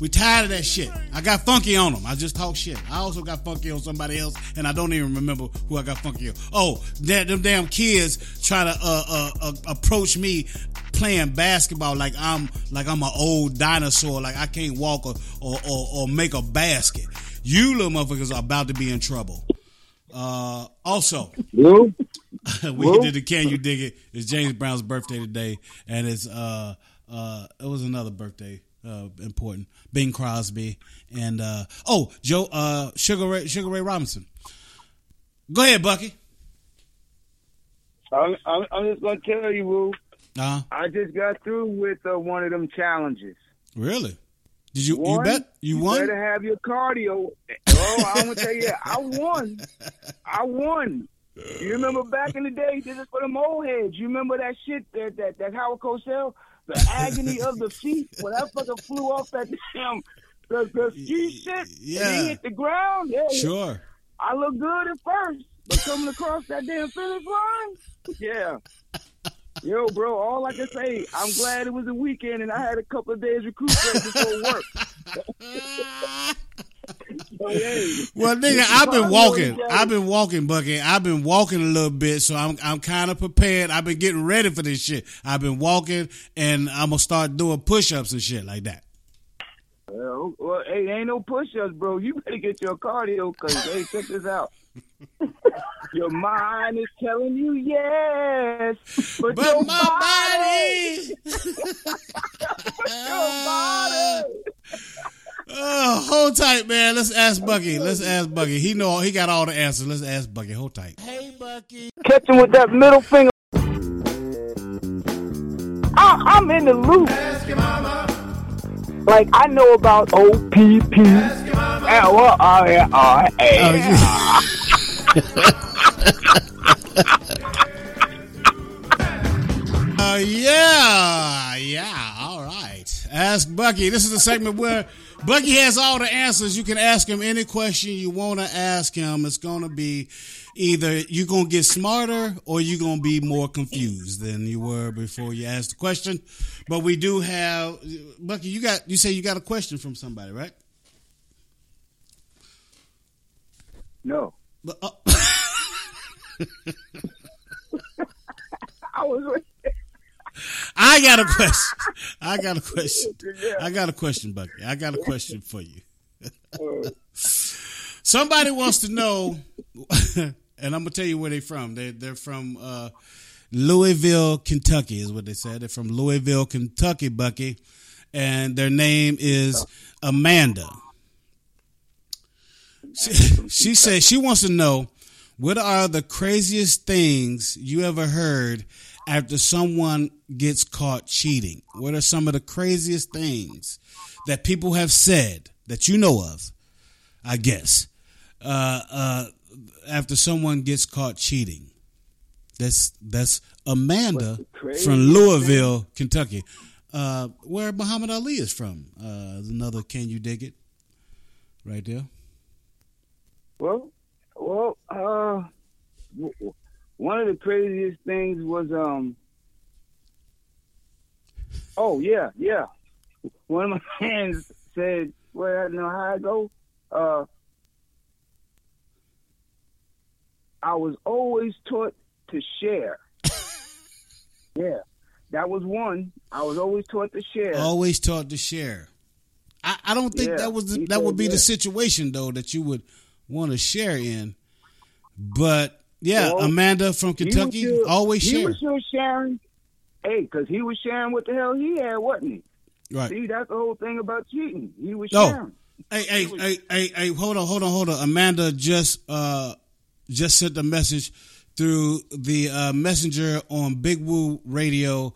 We tired of that shit. I got funky on them. I just talk shit. I also got funky on somebody else, and I don't even remember who I got funky on. Oh, that, them damn kids trying to uh, uh, uh, approach me playing basketball like I'm like I'm an old dinosaur, like I can't walk or or, or, or make a basket. You little motherfuckers are about to be in trouble. Uh, also, we did the Can You Dig It. It's James Brown's birthday today, and it's uh uh it was another birthday. Uh, important. Bing Crosby and uh, oh, Joe uh, Sugar Ray, Sugar Ray Robinson. Go ahead, Bucky. I'm, I'm, I'm just gonna tell you, Woo. Uh-huh. I just got through with uh, one of them challenges. Really? Did you? One, you bet you, you won. Better have your cardio. Oh, I'm gonna tell you, I won. I won. You remember back in the day? This is for them old heads. You remember that shit that that that Howard Cosell? The agony of the feet when I fucking flew off that damn the, the ski shit yeah. and he hit the ground. Yeah, sure. I looked good at first, but coming across that damn finish line, yeah. Yo, bro, all I can say, I'm glad it was a weekend and I had a couple of days recruitment before work. Well, nigga, I've been walking. I've been walking, Bucky. I've been walking a little bit, so I'm I'm kind of prepared. I've been getting ready for this shit. I've been walking, and I'm gonna start doing push-ups and shit like that. Well, well hey, ain't no push-ups, bro. You better get your cardio, cause hey, check this out. Your mind is telling you yes, but, but your my body, body. But your body. Oh, hold tight, man. Let's ask Bucky. Let's ask Bucky. He know he got all the answers. Let's ask Bucky. Hold tight. Hey, Bucky. Catch him with that middle finger. I, I'm in the loop. Ask your mama. Like I know about O P P. Ask your mama. L R A R A. Oh yeah, yeah. All right. Ask Bucky. This is the segment where Bucky has all the answers. You can ask him any question you want to ask him. It's going to be either you're going to get smarter or you're going to be more confused than you were before you asked the question. But we do have, Bucky, you got, you say you got a question from somebody, right? No. But, uh, I was waiting. I got a question. I got a question. I got a question, Bucky. I got a question for you. Somebody wants to know, and I'm gonna tell you where they're from. They they're from uh, Louisville, Kentucky, is what they said. They're from Louisville, Kentucky, Bucky, and their name is Amanda. She, she says she wants to know, what are the craziest things you ever heard after someone gets caught cheating? What are some of the craziest things that people have said that you know of, I guess, uh, uh, after someone gets caught cheating? That's that's Amanda from Louisville, thing? Kentucky, uh, where Muhammad Ali is from. Uh, another Can You Dig It right there. Well, well, uh, one of the craziest things was, um, oh, yeah, yeah. One of my friends said, well, I don't know how I go. Uh, I was always taught to share. Yeah, that was one. I was always taught to share. Always taught to share. I, I don't think yeah, that was the, that would be yeah. the situation, though, that you would want to share in, but... Yeah, so, Amanda from Kentucky, still, always sharing. He was still sharing, hey, because he was sharing what the hell he had, wasn't he? Right. See, that's the whole thing about cheating. He was oh. sharing. Hey, hey, was, hey, hey, hey, hold on, hold on, hold on. Amanda just uh, just sent a message through the uh, messenger on Big Woo Radio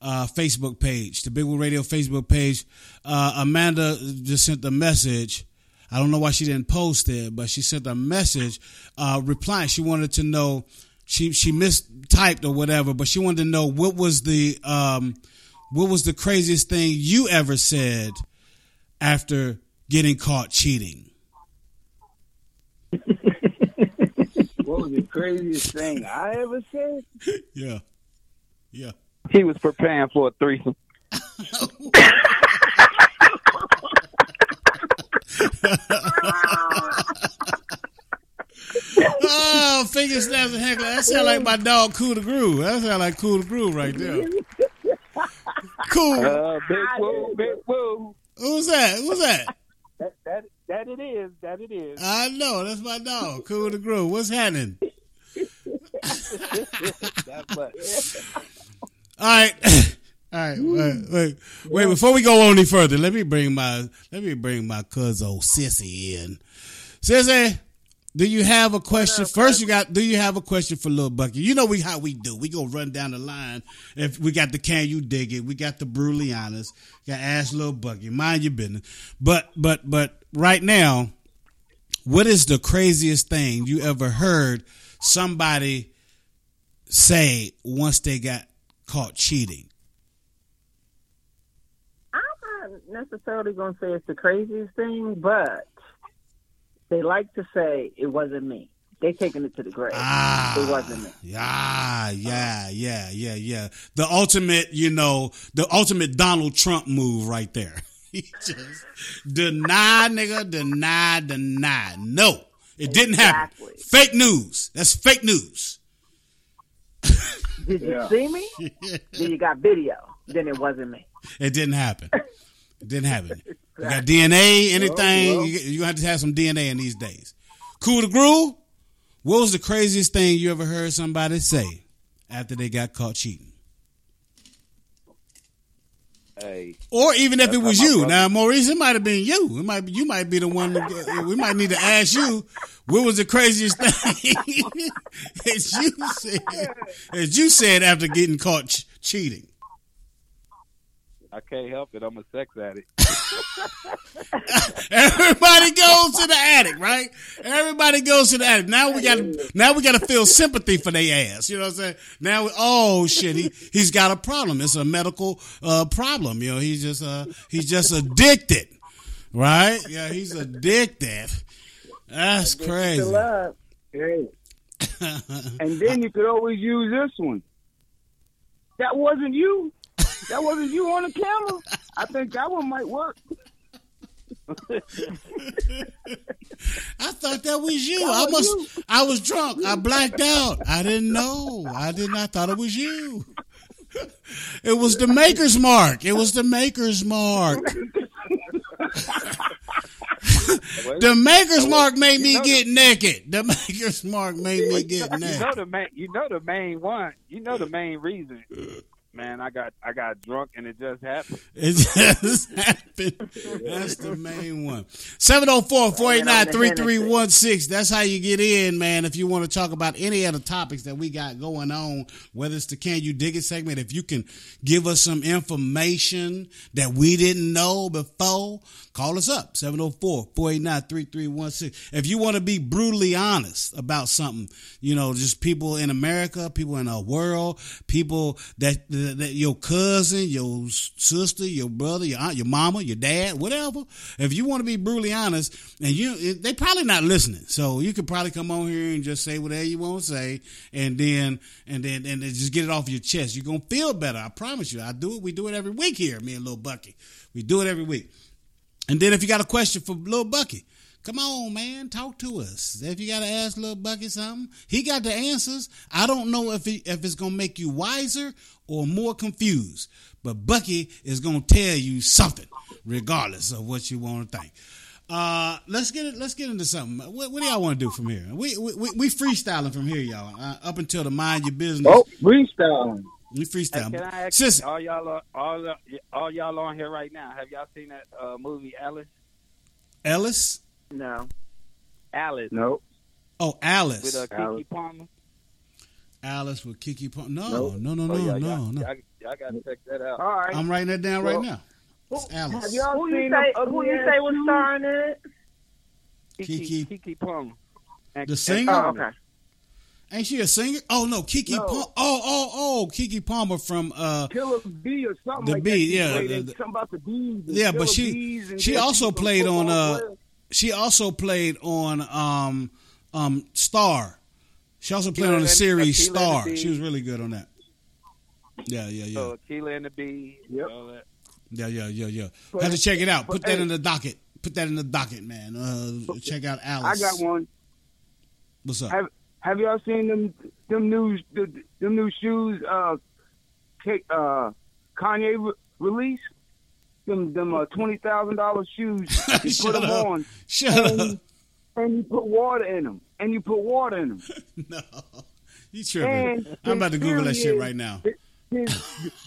uh, Facebook page, the Big Woo Radio Facebook page. Uh, Amanda just sent a message. I don't know why she didn't post it, but she sent a message uh, replying. She wanted to know, she she mistyped or whatever, but she wanted to know what was the um, what was the craziest thing you ever said after getting caught cheating. craziest thing I ever said? Yeah. Yeah. He was preparing for a threesome. Oh, finger snaps and heckler. That sound like my dog Cool the Groove. That sound like Cool the Groove right there. Cool. Uh, big woo, big woo. Who's that? Who's that? That, that? that it is. That it is. I know. That's my dog, Cool the Groove. What's happening? All right. All right, wait, wait, wait, before we go on any further, let me bring my, let me bring my cousin old Sissy in. Sissy, do you have a question? First, you got, do you have a question for Lil Bucky? You know we how we do. We go run down the line. If we got the Can You Dig It, we got the Brulianas, got Ask Lil Bucky. Mind your business. But, but, but right now, what is the craziest thing you ever heard somebody say once they got caught cheating? Necessarily gonna say it's the craziest thing, but they like to say it wasn't me. They taking it to the grave. Ah, it wasn't me. Yeah, yeah, yeah, yeah, yeah. The ultimate, you know, the ultimate Donald Trump move right there. He just deny, nigga, deny, deny. No, it didn't exactly. happen. Fake news. That's fake news. Did you yeah. see me? Yeah. Then you got video. Then it wasn't me. It didn't happen. It didn't happen. You got D N A, anything, oh, well. you, you have to have some D N A in these days. Cool the Groove, what was the craziest thing you ever heard somebody say after they got caught cheating? Hey, or even if it was you. Brother. Now, Maurice, it might have been you. It might be, you might be the one. That, we might need to ask you, what was the craziest thing as, you said, as you said after getting caught ch- cheating? I can't help it. I'm a sex addict. Everybody goes to the attic, right? Everybody goes to the attic. Now we got now we got to feel sympathy for their ass. You know what I'm saying? Now, we, oh shit, he he's got a problem. It's a medical uh, problem. You know, he's just uh he's just addicted, right? Yeah, he's addicted. That's crazy. Love. And then you could always use this one. That wasn't you. That wasn't you on the camera. I think that one might work. I thought that was you. That was I must. You. I was drunk. I blacked out. I didn't know. I did not thought it was you. It was the maker's mark. It was the maker's mark. The maker's mark made me get naked. The maker's mark made me get naked. You know the main. You know the main one. You know the main reason. Man, I got I got drunk and it just happened. It just happened. That's the main one. seven oh four, four eight nine, three three one six. That's how you get in, man. If you want to talk about any other topics that we got going on, whether it's the Can You Dig It segment, if you can give us some information that we didn't know before, call us up. seven oh four, four eight nine, three three one six. If you want to be brutally honest about something, you know, just people in America, people in our world, people that, that That your cousin, your sister, your brother, your aunt, your mama, your dad, whatever. If you want to be brutally honest, and you, they probably not listening, so you could probably come on here and just say whatever you want to say, and then and then and then just get it off your chest. You're gonna feel better. I promise you. I do it. We do it every week here. Me and Lil Bucky, we do it every week. And then if you got a question for Lil Bucky, come on, man, talk to us. If you got to ask Lil Bucky something, he got the answers. I don't know if he, if it's going to make you wiser or more confused, but Bucky is going to tell you something regardless of what you want to think. Uh, let's get it. Let's get into something. What, what do y'all want to do from here? We, we we freestyling from here, y'all, uh, up until the Mind Your Business. Oh, freestyling. We freestyling. Hey, can I ask you, all y'all are, all, all y'all on here right now, have y'all seen that uh, movie Alice? Alice? No. Alice. Nope. Oh, Alice. With uh, Keke Alice. Palmer. Alice with Keke Palmer. No, nope. no, no, no, oh, yeah, no, y'all, no. Y'all, y'all got to check that out. All right. I'm writing that down well, right now. It's who, Alice. Have y'all who seen you say, who you say was starring in it? Keke, Keke Palmer. And, the singer? And, oh, okay. Ain't she a singer? Oh, no, Keke no. Palmer. Oh, oh, oh, Keke Palmer from... Uh, Killer Bee or something the like bee, that. Yeah, the, the, something about the bees. Yeah, but she she also played on... Uh, She also played on um, um, Star, She also played Akila on the series Akila Star. The she was really good on that. Yeah, yeah, yeah. So Akila and the Bee. Yep. All that. Yeah, yeah, yeah, yeah. But, have to check it out. Put but, that hey, in the docket. Put that in the docket, man. Uh, check out Alice. I got one. What's up? Have, have y'all seen them them new them new shoes? Uh, uh, Kanye re- release them them uh, twenty thousand dollars shoes. You put them up. on. Shut and, up. And you put water in them. And you put water in them. No, you tripping? And I'm about to Google that shit right now. It,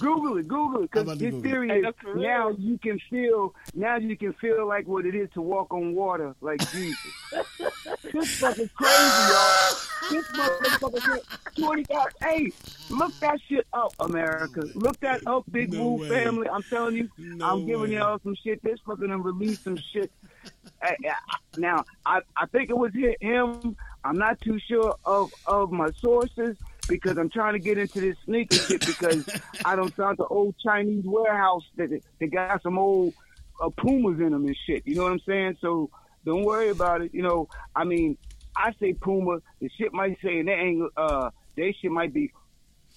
Google it, Google it, because his theory is hey, now you can feel, now you can feel like what it is to walk on water like Jesus. This fucking crazy, y'all. This motherfucker, twenty thousand. Hey, look that shit up, America. Look that up, Big Woo no family. I'm telling you, no I'm giving way. y'all some shit. This fucking done released some shit. I, I, now, I, I think it was him. I'm not too sure of, of my sources. Because I'm trying to get into this sneaker shit because I done found the old Chinese warehouse that, that got some old uh, Pumas in them and shit. You know what I'm saying? So don't worry about it. You know, I mean, I say Puma. The shit might say in their angle, uh, their shit might be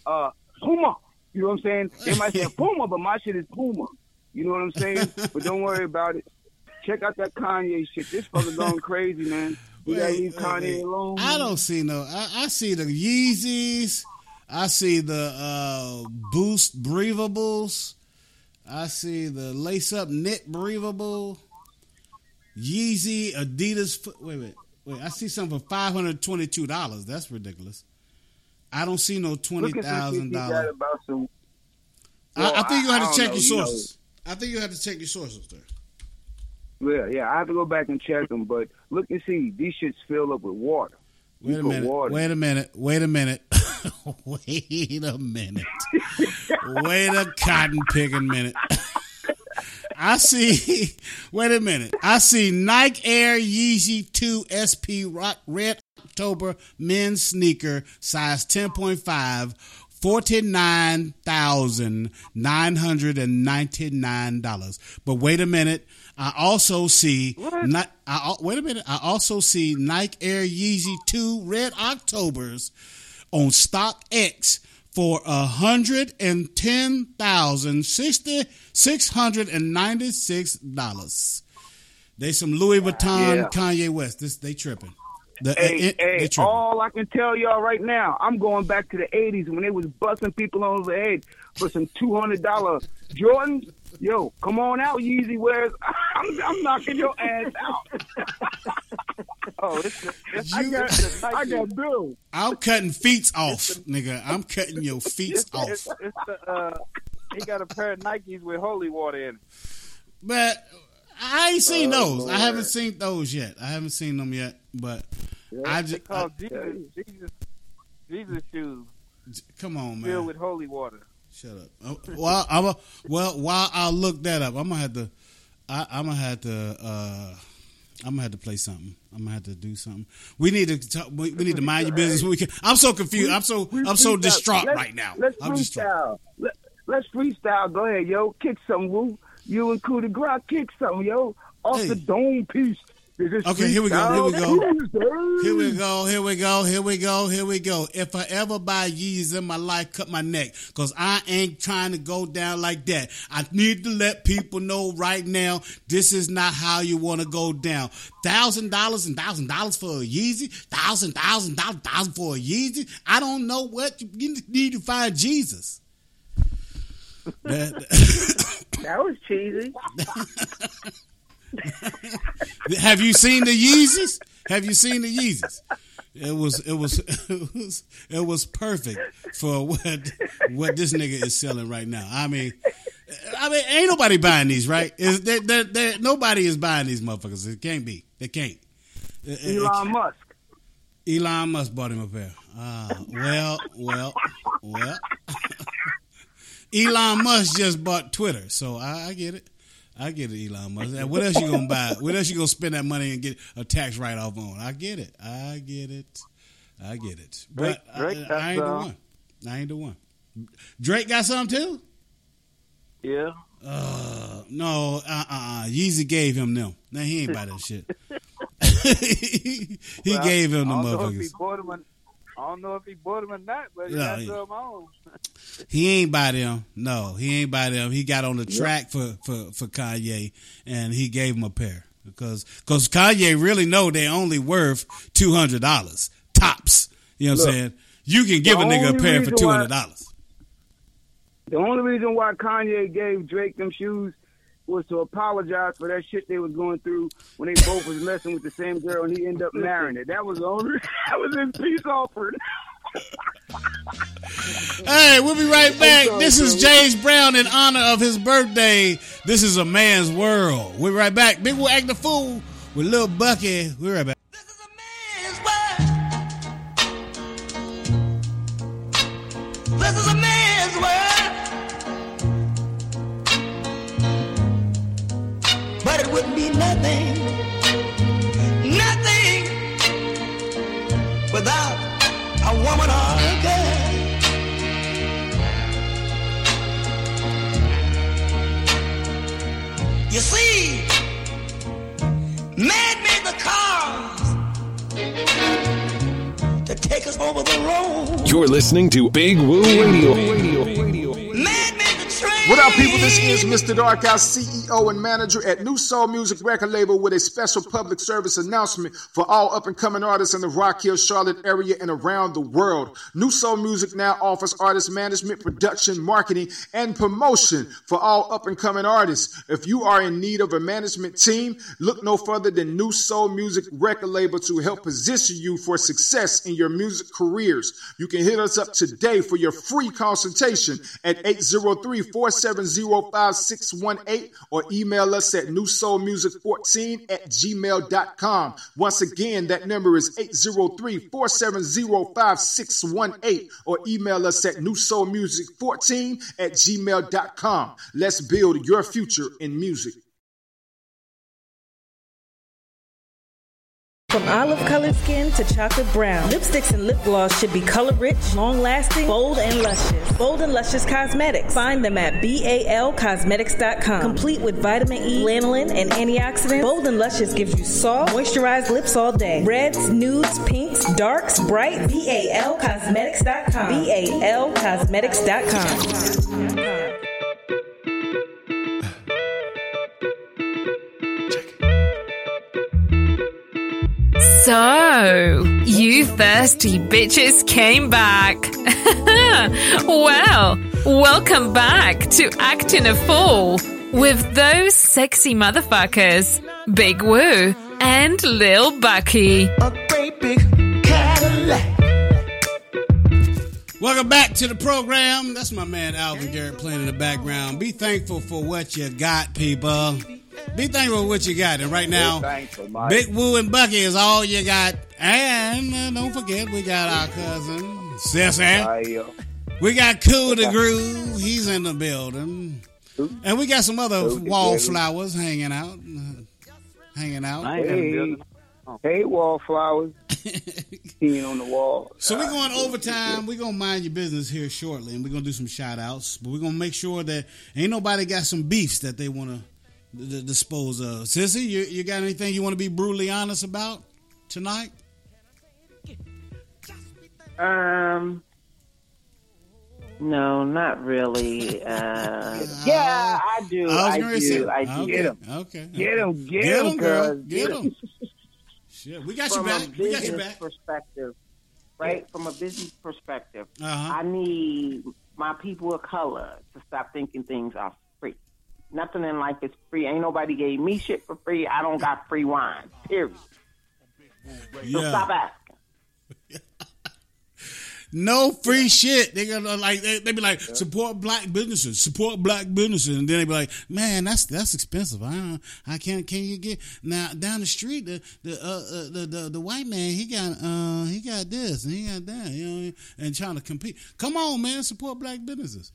uh, Puma. You know what I'm saying? They might say Puma, but my shit is Puma. You know what I'm saying? But don't worry about it. Check out that Kanye shit. This fucker's going crazy, man. Wait, wait, wait. Alone, I don't see no. I, I see the Yeezys. I see the uh, Boost breathables. I see the lace up knit breathable. Yeezy Adidas. Foot, wait, wait, wait. I see something for five hundred twenty two dollars. That's ridiculous. I don't see no twenty thousand dollars. Well, I, I think you have to check know, your sources. You know. I think you have to check your sources there. Yeah, yeah, I have to go back and check them, but look and see, these shits fill up with water. Wait you a minute, water. wait a minute, wait a minute, wait a minute, wait a cotton picking minute. I see, wait a minute, I see Nike Air Yeezy two S P Rock Red October men's sneaker, size ten point five, forty-nine thousand nine hundred ninety-nine dollars. But wait a minute. I also see not, I, wait a minute. I also see Nike Air Yeezy two Red Octobers on StockX for one hundred ten thousand six hundred ninety-six dollars. They some Louis Vuitton, yeah. Kanye West. This they tripping. The, hey, it, hey, they tripping. All I can tell y'all right now, I'm going back to the eighties when they was busting people on the head for some two hundred dollars Jordans. Yo, come on out, Yeezy Wears. I'm, I'm knocking your ass out. Oh, it's, it's, you, I got, it's I got bills. I'm cutting feet off, nigga. I'm cutting your feet it's, off. It's, it's the, uh, he got a pair of Nikes with holy water in it. But I ain't seen oh, those. Lord. I haven't seen those yet. I haven't seen them yet. But yeah, I just call Jesus, Jesus, Jesus shoes. Come on, man. Filled with holy water. Shut up. Well, I'm a, well, while I look that up, I'm gonna have to. I, I'm gonna have to. Uh, I'm gonna have to play something. I'm gonna have to do something. We need to. Talk, we, we need to mind your business. We can. I'm so confused. I'm so. I'm so distraught right now. Let's I'm freestyle. Let, let's freestyle. Go ahead, yo. Kick something, woo. You and Coup de Grace kick something, yo. Off hey. the dome piece. Okay, here we go. Here we go. Here we go. Here we go. Here we go. Here we go. If I ever buy Yeezys in my life, cut my neck, cause I ain't trying to go down like that. I need to let people know right now, this is not how you want to go down. Thousand dollars and thousand dollars for a Yeezy. Thousand thousand dollars thousand for a Yeezy. I don't know what you need to find Jesus. that, that was cheesy. Have you seen the Yeezys? Have you seen the Yeezys? It was it was it was it was perfect for what what this nigga is selling right now. I mean, I mean, ain't nobody buying these, right? Is there, there, there, nobody is buying these motherfuckers. It can't be. They can't. It, it, Elon it can't. Musk. Elon Musk bought him a pair. Uh, well, well, well. Elon Musk just bought Twitter, so I, I get it. I get it, Elon Musk. What else you gonna buy? What else you gonna spend that money and get a tax write off on? I get it. I get it. I get it. But Drake, Drake I, I ain't the one. I ain't the one. Drake got something too? Yeah. Uh, no, uh uh-uh. Yeezy gave him them. Now he ain't buy that shit. he well, gave him the motherfuckers. He bought him a, I I don't know if he bought him or not, but he no, got he, them on. He ain't by them. No, he ain't by them. He got on the track for, for, for Kanye, and he gave him a pair because because Kanye really know they only worth two hundred dollars tops. You know what Look, I'm saying? You can give a nigga a pair for two hundred dollars. Why, the only reason why Kanye gave Drake them shoes was to apologize for that shit they was going through when they both was messing with the same girl and he ended up marrying her. That was the only, that was his peace offering. Hey, we'll be right back. This is James Brown in honor of his birthday. This is A Man's World. We'll be right back. Big Will Act the Fool with Lil Bucky. We'll be right back. This is A Man's World. This is A Man's World. But it wouldn't be nothing, nothing without a woman or a girl. You see, man made the cars to take us over the road. You're listening to Big Woo Radio. Radio, radio, radio. Man made the train. What up, people? This is Mister Darkout, C E O and manager at New Soul Music Record Label, with a special public service announcement for all up-and-coming artists in the Rock Hill, Charlotte area and around the world. New Soul Music now offers artist management, production, marketing, and promotion for all up-and-coming artists. If you are in need of a management team, look no further than New Soul Music Record Label to help position you for success in your music careers. You can hit us up today for your free consultation at eight zero three, four seven zero, five six one eight or email us at new soul music fourteen at gmail dot com. Once again, that number is eight zero three, four seven zero, five six one eight or email us at new soul music fourteen at gmail dot com. Let's build your future in music. From olive-colored skin to chocolate brown, lipsticks and lip gloss should be color-rich, long-lasting, bold, and luscious. Bold and Luscious Cosmetics. Find them at B A L cosmetics dot com. Complete with vitamin E, lanolin, and antioxidants, Bold and Luscious gives you soft, moisturized lips all day. Reds, nudes, pinks, darks, bright. B A L cosmetics dot com. B A L cosmetics dot com. So, you thirsty bitches came back. Well, welcome back to Acting a Fool with those sexy motherfuckers, Big Woo and Lil Bucky. A great big Cadillac. Welcome back to the program. That's my man Alvin Garrett playing in the background. Be thankful for what you got, people. Be thankful for what you got. And right now, Big Woo and Bucky is all you got. And uh, don't forget, we got our cousin, Sis Ann. We got Cool the Groove. He's in the building. And we got some other wallflowers hanging out. Hanging out. Hey, hey wallflowers. Seen on the wall. So we're going overtime. We're going to mind your business here shortly. And we're going to do some shout outs. But we're going to make sure that ain't nobody got some beefs that they want to dispose of. Sissy, you, you got anything you want to be brutally honest about tonight? Um, no, not really. Uh, yeah, I do. I, I do. Say, I do. Okay, get him. Okay. Get him. Get, get him, girl. Get him. Shit, we got From you back. We got you back. Perspective, right? From a business perspective, uh-huh. I need my people of color to stop thinking things are free. Nothing in life is free. Ain't nobody gave me shit for free. I don't got free wine. Period. Yeah. So stop asking. No free shit. They gonna like they, they be like support black businesses, support black businesses, and then they be like, man, that's that's expensive. I don't, I can't. Can you get now down the street? The the uh, uh, the, the the white man he got uh, he got this and he got that. You know, and trying to compete. Come on, man, support black businesses.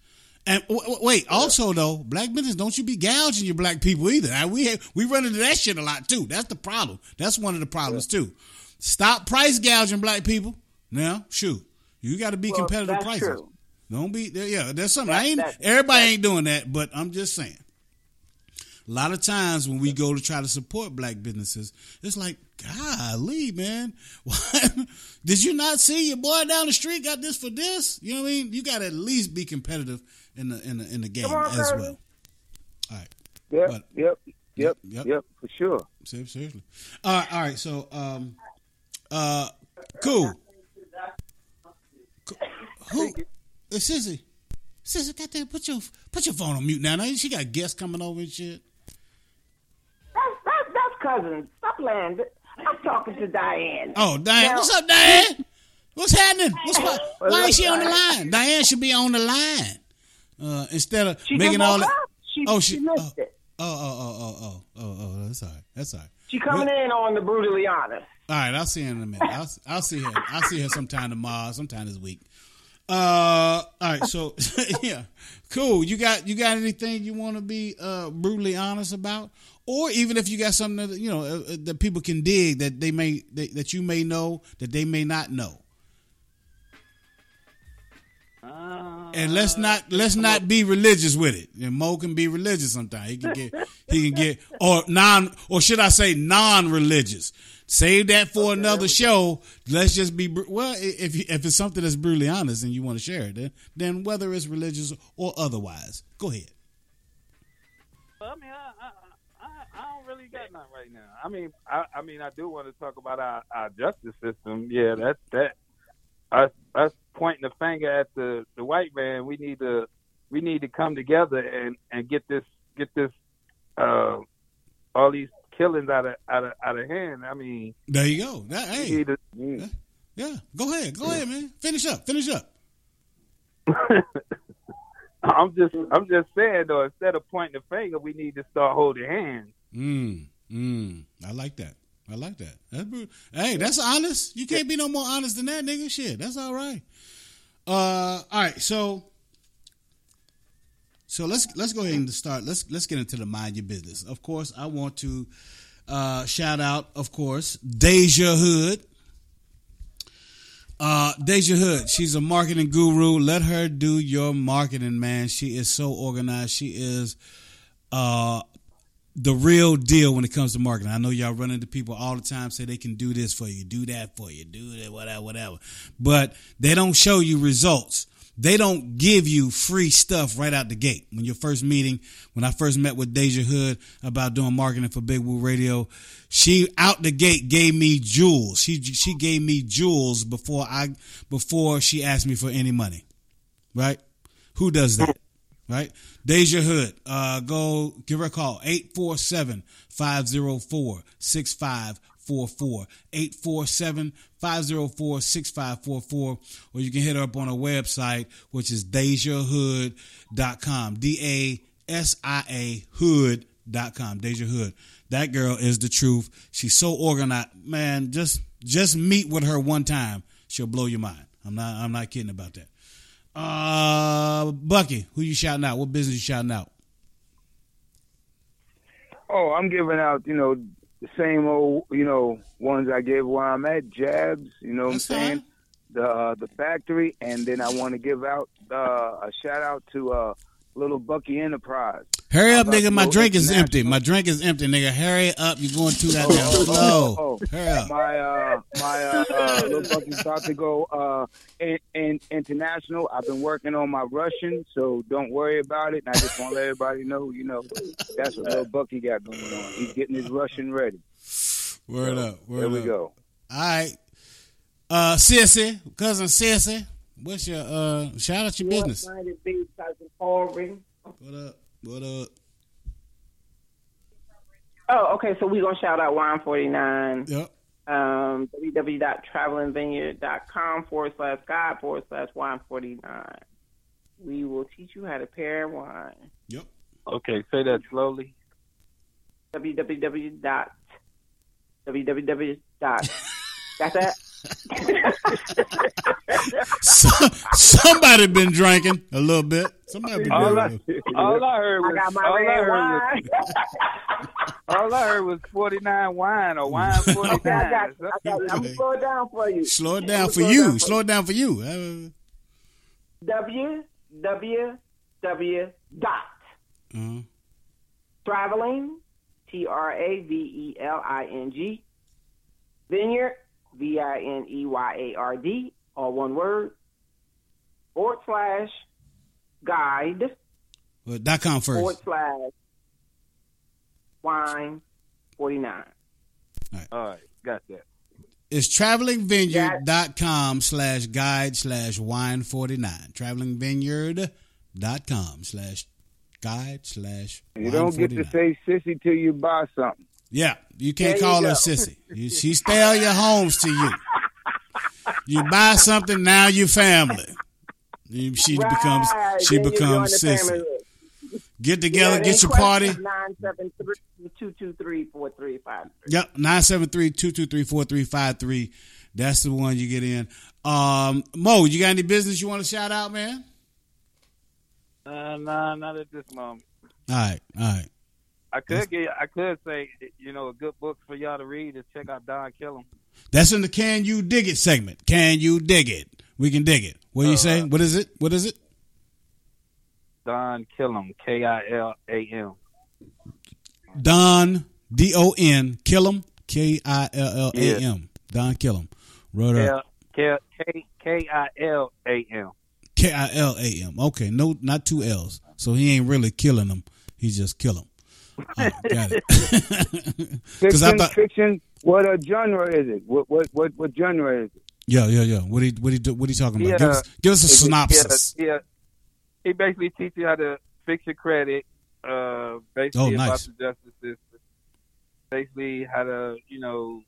And w- w- wait, also though, black business, don't you be gouging your black people either. Now, we have, we run into that shit a lot too. That's the problem. That's one of the problems yeah. too. Stop price gouging black people. Now, shoot, you got to be well, competitive that's prices. True. Don't be yeah. There's something. That, I ain't. That, everybody that. ain't doing that, but I'm just saying. A lot of times when we go to try to support black businesses, it's like, golly, man, what? Did you not see your boy down the street got this for this? You know what I mean? You got to at least be competitive in the in the, in the game on, as man. well. All right. Yep, but, yep, yep, yep, yep, for sure. Seriously. All right, all right. So, um, uh, cool. cool. Who? It's Sissy. Sissy, goddamn, put your put your phone on mute now. Now she got guests coming over and shit. That's that's, that's cousin. Stop playing. I'm talking to Diane. Oh, Diane, now, what's up, Diane? What's happening? What's why, why is she on the line? Diane should be on the line uh, instead of she making all that. She, oh, she, she missed oh, it. Oh, oh, oh, oh, oh, oh, oh. That's all right. That's all right. She coming We're, in on the brutally honest. All right, I'll see her in a minute. I'll, I'll see her. I'll see her sometime tomorrow, sometime this week. Uh, all right, so yeah, cool. You got you got anything you want to be uh, brutally honest about, or even if you got something that you know uh, that people can dig that they may that, that you may know that they may not know. Uh, and let's not let's not be religious with it. And Mo can be religious sometimes. He can get he can get or non or should I say non-religious. Save that for okay, another show. Let's just be well. If you, if it's something that's brutally honest and you want to share it, then then whether it's religious or otherwise, go ahead. Well, I mean, I I, I, I don't really got nothing right now. I mean, I, I mean, I do want to talk about our, our justice system. Yeah, that that us us pointing the finger at the, the white man. We need to we need to come together and, and get this get this uh, all these. Killings out of out of out of hand. I mean, there you go. That, hey, to, yeah. yeah, go ahead, go yeah. ahead, man. Finish up, finish up. I'm just, I'm just saying though. Instead of pointing the finger, we need to start holding hands. Mm, mm. I like that. I like that. That's brutal. Hey, that's honest. You can't be no more honest than that, nigga. Shit, that's all right. Uh, all right. So, So let's let's go ahead and start. Let's let's get into the mind your business. Of course, I want to uh, shout out, of course, Deja Hood. Uh, Deja Hood, she's a marketing guru. Let her do your marketing, man. She is so organized. She is uh, the real deal when it comes to marketing. I know y'all run into people all the time say they can do this for you, do that for you, do that, whatever, whatever. But they don't show you results. They don't give you free stuff right out the gate. When your first meeting, when I first met with Deja Hood about doing marketing for Big Woo Radio, she out the gate gave me jewels. She she gave me jewels before I before she asked me for any money. Right? Who does that? Right? Deja Hood. Uh, go give her a call. eight four seven, five oh four, six five four four. eight four seven, five oh four, six five four four, or you can hit her up on her website, which is deja hood dot com, D A S I A hood dot com, Deja Hood. That girl is the truth. She's so organized, man. Just just meet with her one time, she'll blow your mind. I'm not I'm not kidding about that. Uh, Bucky, who you shouting out? What business you shouting out? Oh, I'm giving out, you know. The same old, you know, ones I gave where I'm at, Jabs, you know what I'm saying? The uh, the factory, and then I want to give out uh, a shout out to uh, Little Bucky Enterprise. Hurry up, nigga! My drink is empty. My drink is empty, nigga. Hurry up! You're going too that oh, slow. Oh, oh. Hurry up! My uh, my uh, uh, Little Bucky's about to go uh, in, in international. I've been working on my Russian, so don't worry about it. And I just want to let everybody know, you know, that's what Little Bucky got going on. He's getting his Russian ready. Word so, up! Word there up. We go. All right, uh, Sissy, cousin Sissy, what's your uh, shout out your what business? Be, cousin Auburn. What up? What up? Oh, okay. So we're going to shout out Wine forty-nine. Yep. Um, www.travelingvineyard.com forward slash God forward slash Wine forty-nine. We will teach you how to pair wine. Yep. Okay. Say that slowly. www. www. Got that? so, somebody been drinking a little bit. Somebody been all, I, all I heard was I got my all, I heard was all I heard was forty-nine wine or wine forty-nine. I'm slow it down for you. Slow it down for you. Slow it down for you. W W W dot Traveling, T R A V E L I N G, Vineyard, V I N E Y A R D, all one word, forward slash guide. Well, dot com first. Forward slash wine forty-nine. All right. All right. Got that. It's traveling vineyard dot com slash guide slash wine forty-nine. traveling vineyard dot com slash guide slash wine forty-nine. You don't get to say sissy till you buy something. Yeah. You can't there call you her sissy. You, she stale your homes to you. You buy something, now you family. You, she right. becomes she then becomes sissy. Get together, yeah, get your party. nine seven three, two two three, four three five three. Yep, nine seven three, two two three, four three five three. That's the one you get in. Um, Mo, you got any business you want to shout out, man? Uh, nah, not at this moment. All right, all right. I could get, I could say, you know, a good book for y'all to read is check out Don Killam. That's in the Can You Dig It segment. Can You Dig It? We can dig it. What do you uh, say? What is it? What is it? Don Killam, K I L A M. Don, D O N, Killam, K I L L A M. Yeah. Don Killam. Wrote up. K I L A M. K I L A M. Okay, no, not two L's. So he ain't really killing them. He just kill them. Oh, got it. fiction, I thought, fiction, what a genre is it? What what what, what genre is it? Yeah, yeah, yeah. What he what he what he talking about? Yeah. Give, us, give us a synopsis. Yeah, yeah. He basically teaches you how to fix your credit, uh, basically oh, nice. about the justice system, basically how to, you know,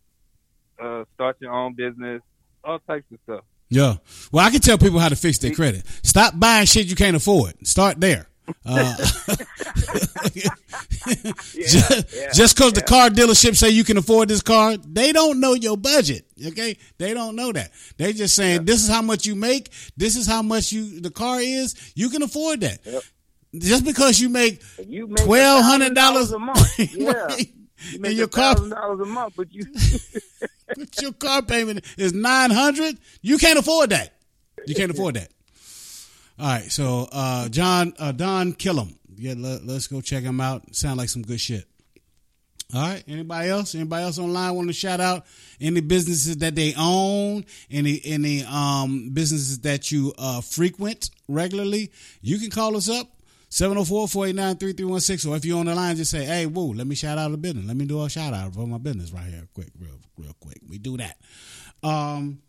uh, start your own business, all types of stuff. Yeah. Well, I can tell people how to fix their credit. Stop buying shit you can't afford. Start there. Uh, yeah, just because yeah, yeah. the car dealership say you can afford this car, they don't know your budget. Okay, they don't know that. They just saying yeah. this is how much you make. This is how much you the car is. You can afford that. Yep. Just because you make, you make twelve hundred dollars a month, yeah, right? You make a thousand dollars a month, but you but your car payment is nine hundred. You can't afford that. You can't afford that. All right, so uh, John uh, Don Killam. Yeah, let, let's go check him out. Sound like some good shit. All right, anybody else? Anybody else online want to shout out any businesses that they own? Any any um, businesses that you uh, frequent regularly? You can call us up seven oh four, four eight nine, three three one six, or if you're on the line, just say, "Hey, woo, let me shout out a business. Let me do a shout out for my business right here, quick, real, real quick." We do that. Um.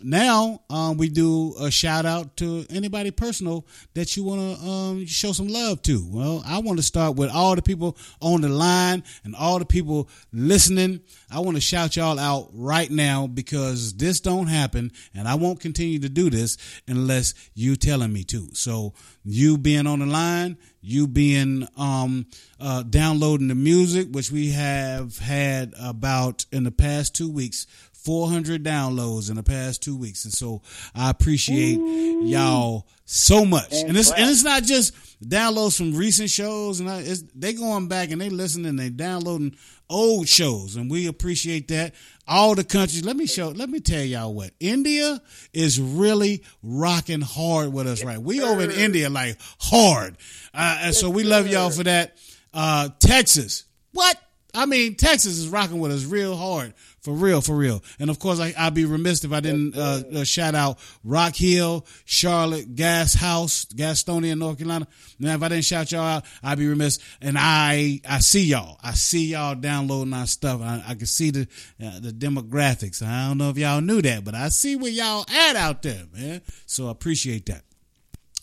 Now um, we do a shout out to anybody personal that you want to um, show some love to. Well, I want to start with all the people on the line and all the people listening. I want to shout y'all out right now because this don't happen and I won't continue to do this unless you telling me to. So you being on the line, you being um, uh, downloading the music, which we have had about in the past two weeks. four hundred downloads in the past two weeks. And so I appreciate Ooh. y'all so much. And, and it's wow. and it's not just downloads from recent shows. And I, it's, they going back and they listening. They downloading old shows. And we appreciate that. All the countries. Let me show. Let me tell y'all what. India is really rocking hard with us. Right. We over in India like hard. Uh, and so we love y'all for that. Uh, Texas. What? I mean, Texas is rocking with us real hard. For real, for real. And, of course, I, I'd be remiss if I didn't uh, uh, shout out Rock Hill, Charlotte, Gas House, Gastonia, North Carolina. Now, if I didn't shout y'all out, I'd be remiss. And I I see y'all. I see y'all downloading our stuff. I, I can see the uh, the demographics. I don't know if y'all knew that, but I see where y'all at out there, man. So I appreciate that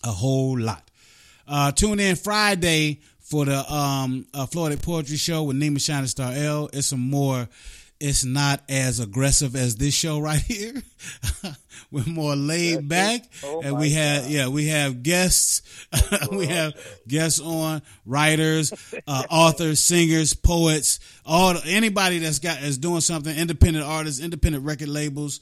a whole lot. Uh, tune in Friday for the um, uh, Florida Poetry Show with Nima Shining Star L. It's some more... It's not as aggressive as this show right here. We're more laid back, oh and we have God. yeah, we have guests. We have guests on writers, uh, authors, singers, poets, all anybody that's got is doing something. Independent artists, independent record labels,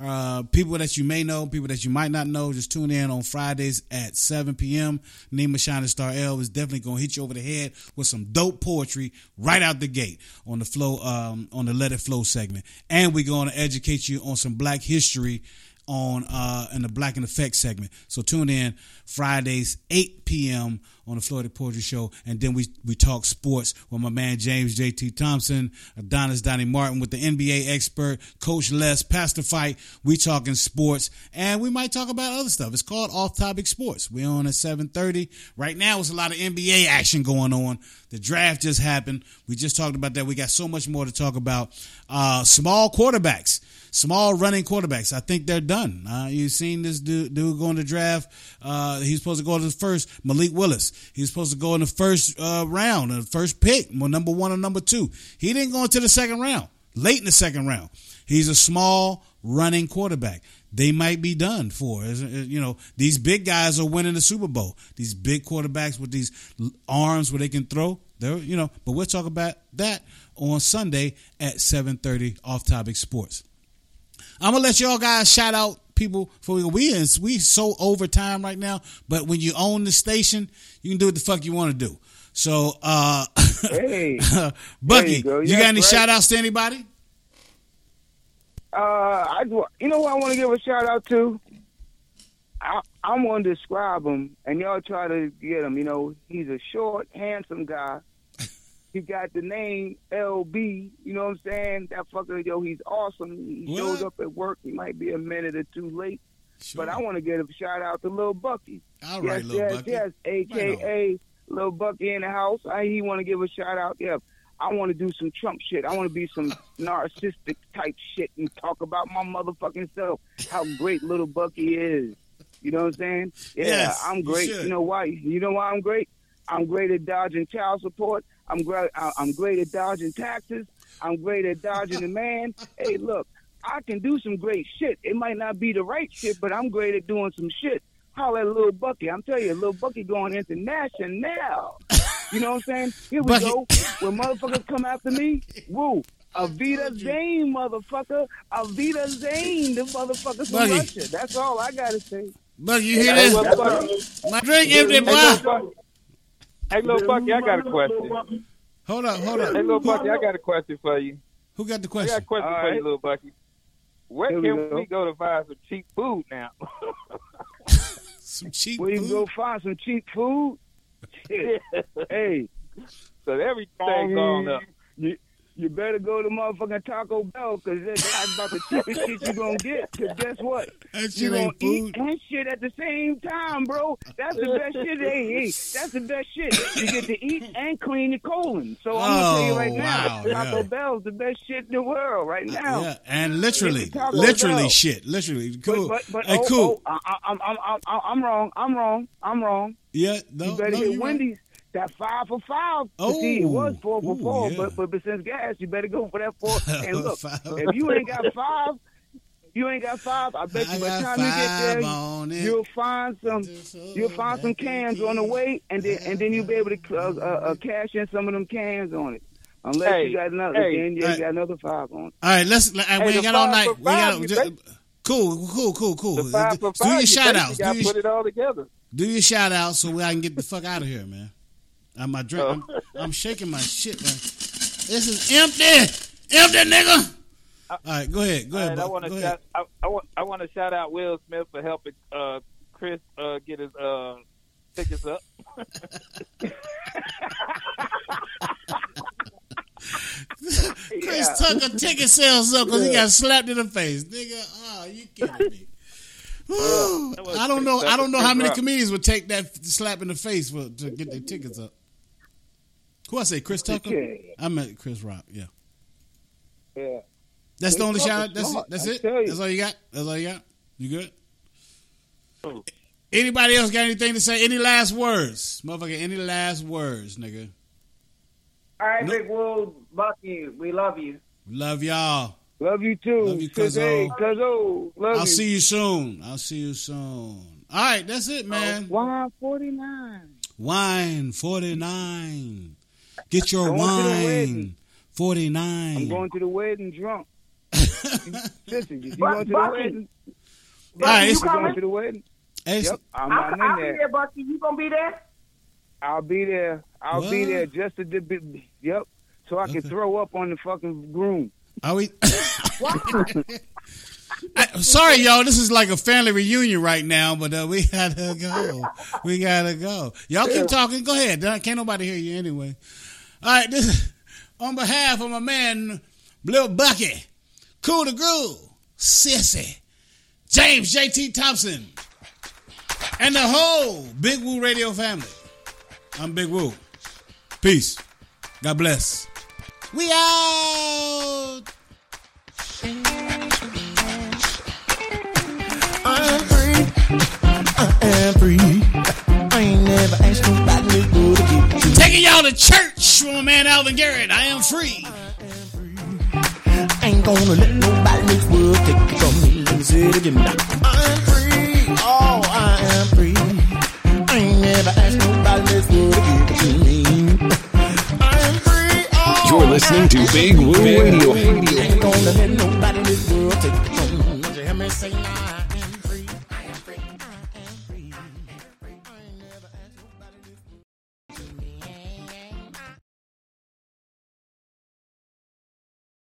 uh, people that you may know, people that you might not know. Just tune in on Fridays at seven p.m. Nima Shining Star L is definitely gonna hit you over the head with some dope poetry right out the gate on the flow, um, on the Let It Flow segment, and we're gonna educate you on some Black history. on uh, in the Black and Effect segment. So tune in Fridays eight p.m. on the Florida Poetry Show, and then we we talk sports with my man James J T Thompson, Adonis Donnie Martin with the N B A expert, Coach Les, Pastor Fight. We talking sports, and we might talk about other stuff. It's called Off Topic Sports. We're on at seven thirty right now. It's a lot of N B A action going on. The draft just happened. We just talked about that. We got so much more to talk about. Uh, small quarterbacks. Small running quarterbacks. I think they're done. Uh, you've seen this dude, dude go in the draft. Uh, he's supposed to go to the first, Malik Willis. He's supposed to go in the first uh, round, the first pick, number one or number two. He didn't go into the second round, late in the second round. He's a small running quarterback. They might be done for. You know, these big guys are winning the Super Bowl. These big quarterbacks with these arms where they can throw. They're, you know, but we'll talk about that on Sunday at seven thirty, Off Topic Sports. I'm gonna let y'all guys shout out people for we is we so over time right now, but when you own the station, you can do what the fuck you want to do. So, uh, hey, Bucky, you, go. you got any right. shout outs to anybody? Uh, I you know what I want to give a shout out to. I, I'm gonna describe him, and y'all try to get him. You know, he's a short, handsome guy. He got the name L B, you know what I'm saying? That fucker, yo, he's awesome. He what? shows up at work. He might be a minute or two late. Sure. But I want to give a shout-out to Lil Bucky. All right, yes, Lil yes, Bucky. Yes, A K A right Lil Bucky in the house. I He want to give a shout-out. Yeah, I want to do some Trump shit. I want to be some narcissistic-type shit and talk about my motherfucking self, how great Lil Bucky is. You know what I'm saying? Yeah, yes, I'm great. You, you know why? You know why I'm great? I'm great at dodging child support. I'm great. I'm great at dodging taxes. I'm great at dodging the man. Hey, look, I can do some great shit. It might not be the right shit, but I'm great at doing some shit. Holler at Lil Bucky. I'm telling you, Lil Bucky going international. You know what I'm saying? Here we Bucky. go. When motherfuckers come after me, woo. Avita Zane, motherfucker. Avita Zane, the motherfuckers from Bucky. Russia. That's all I gotta say. Bucky, you hear this? My drink empty, boy. Hey, Lil Bucky, I got a question. Hold up, hold up. Hey, Lil Bucky, I got a question for you. Who got the question? I got a question All for right. you, Lil Bucky. Where Here can we go. we go to find some cheap food now? some cheap Where food? Where you go find some cheap food? Hey. So everything gone up. You, you better go to motherfucking Taco Bell, because that's about the cheapest shit you're going to get, because guess what? You're going to eat and shit at the same time, bro. That's the best shit they eat. That's the best shit. You get to eat and clean your colon. So I'm oh, going to tell you right now, wow, Taco yeah. Bell's the best shit in the world right now. Uh, yeah. And literally, literally Bell. shit, literally. Cool. But, but, but, hey, oh, cool. Oh, I, I'm, I'm, I'm, I'm wrong, I'm wrong, I'm wrong. Yeah, no, You better no, get Wendy's. Right. That five for five. Oh, see, it was four for ooh, four, yeah. but, but but since gas, you better go for that four. And look, if you ain't got five, you ain't got five. I bet I you by the time you get there, you'll find some you'll find some cans on the way, and then and then you'll be able to uh, uh, cash in some of them cans on it. Unless hey, you got another, hey, then you right. got another five on it. All right, let's. Like, hey, we ain't got all night. We got you just, cool, cool, cool, cool. The five for five, do your shout outs. You you put it all together. Do your shout outs so I can get the fuck out of here, man. I'm, my drink, I'm, I'm shaking my shit, man. This is empty. Empty, nigga. I, All right, go ahead. Go ahead, I want to shout, I, I want, I want to shout out Will Smith for helping uh, Chris uh, get his uh, tickets up. Chris yeah. Tucker ticket sales up because yeah. he got slapped in the face. Nigga, oh, you kidding me. Ooh, I don't know. I don't know how many comedians would take that slap in the face for, to get their tickets up. Who I say, Chris Tucker? I meant Chris Rock. Yeah. Yeah. That's the only shout. That's it. That's it. That's all you got. That's all you got. You good? Anybody else got anything to say? Any last words, motherfucker? Any last words, nigga? All right, Big Will, Bucky, we love you. Love y'all. Love you too. Love you, Cuzzo. Cuzzo. Love I'll you. see you soon. I'll see you soon. All right, that's it, man. Oh, wine forty-nine. Wine forty-nine. Get your I'm wine forty-nine. I'm going to the wedding drunk. Listen, you, you going to the wedding? All right, you going to the wedding? Hey, yep, I'm not I'll, in I'll there. I'll be there, Bucky. You going to be there? I'll be there. I'll what? be there just to be, yep, so I okay. can throw up on the fucking groom. Are we? I, sorry, y'all. This is like a family reunion right now, but uh, we gotta go. We gotta go. Y'all keep talking. Go ahead. Can't nobody hear you anyway. All right. This is on behalf of my man, Lil Bucky, Cool the Groove, Sissy, James J T Thompson, and the whole Big Woo Radio family. I'm Big Woo. Peace. God bless. We out. I'm free. I am free. I ain't never asked nobody to get you. Taking y'all to church with my man Alvin Garrett. I am free. I am free. I ain't gonna let nobody make world take it from me. Let me say it again. I'm free. Oh, I am free. I ain't never asked nobody to get it from me. You're listening to Big Woo Radio.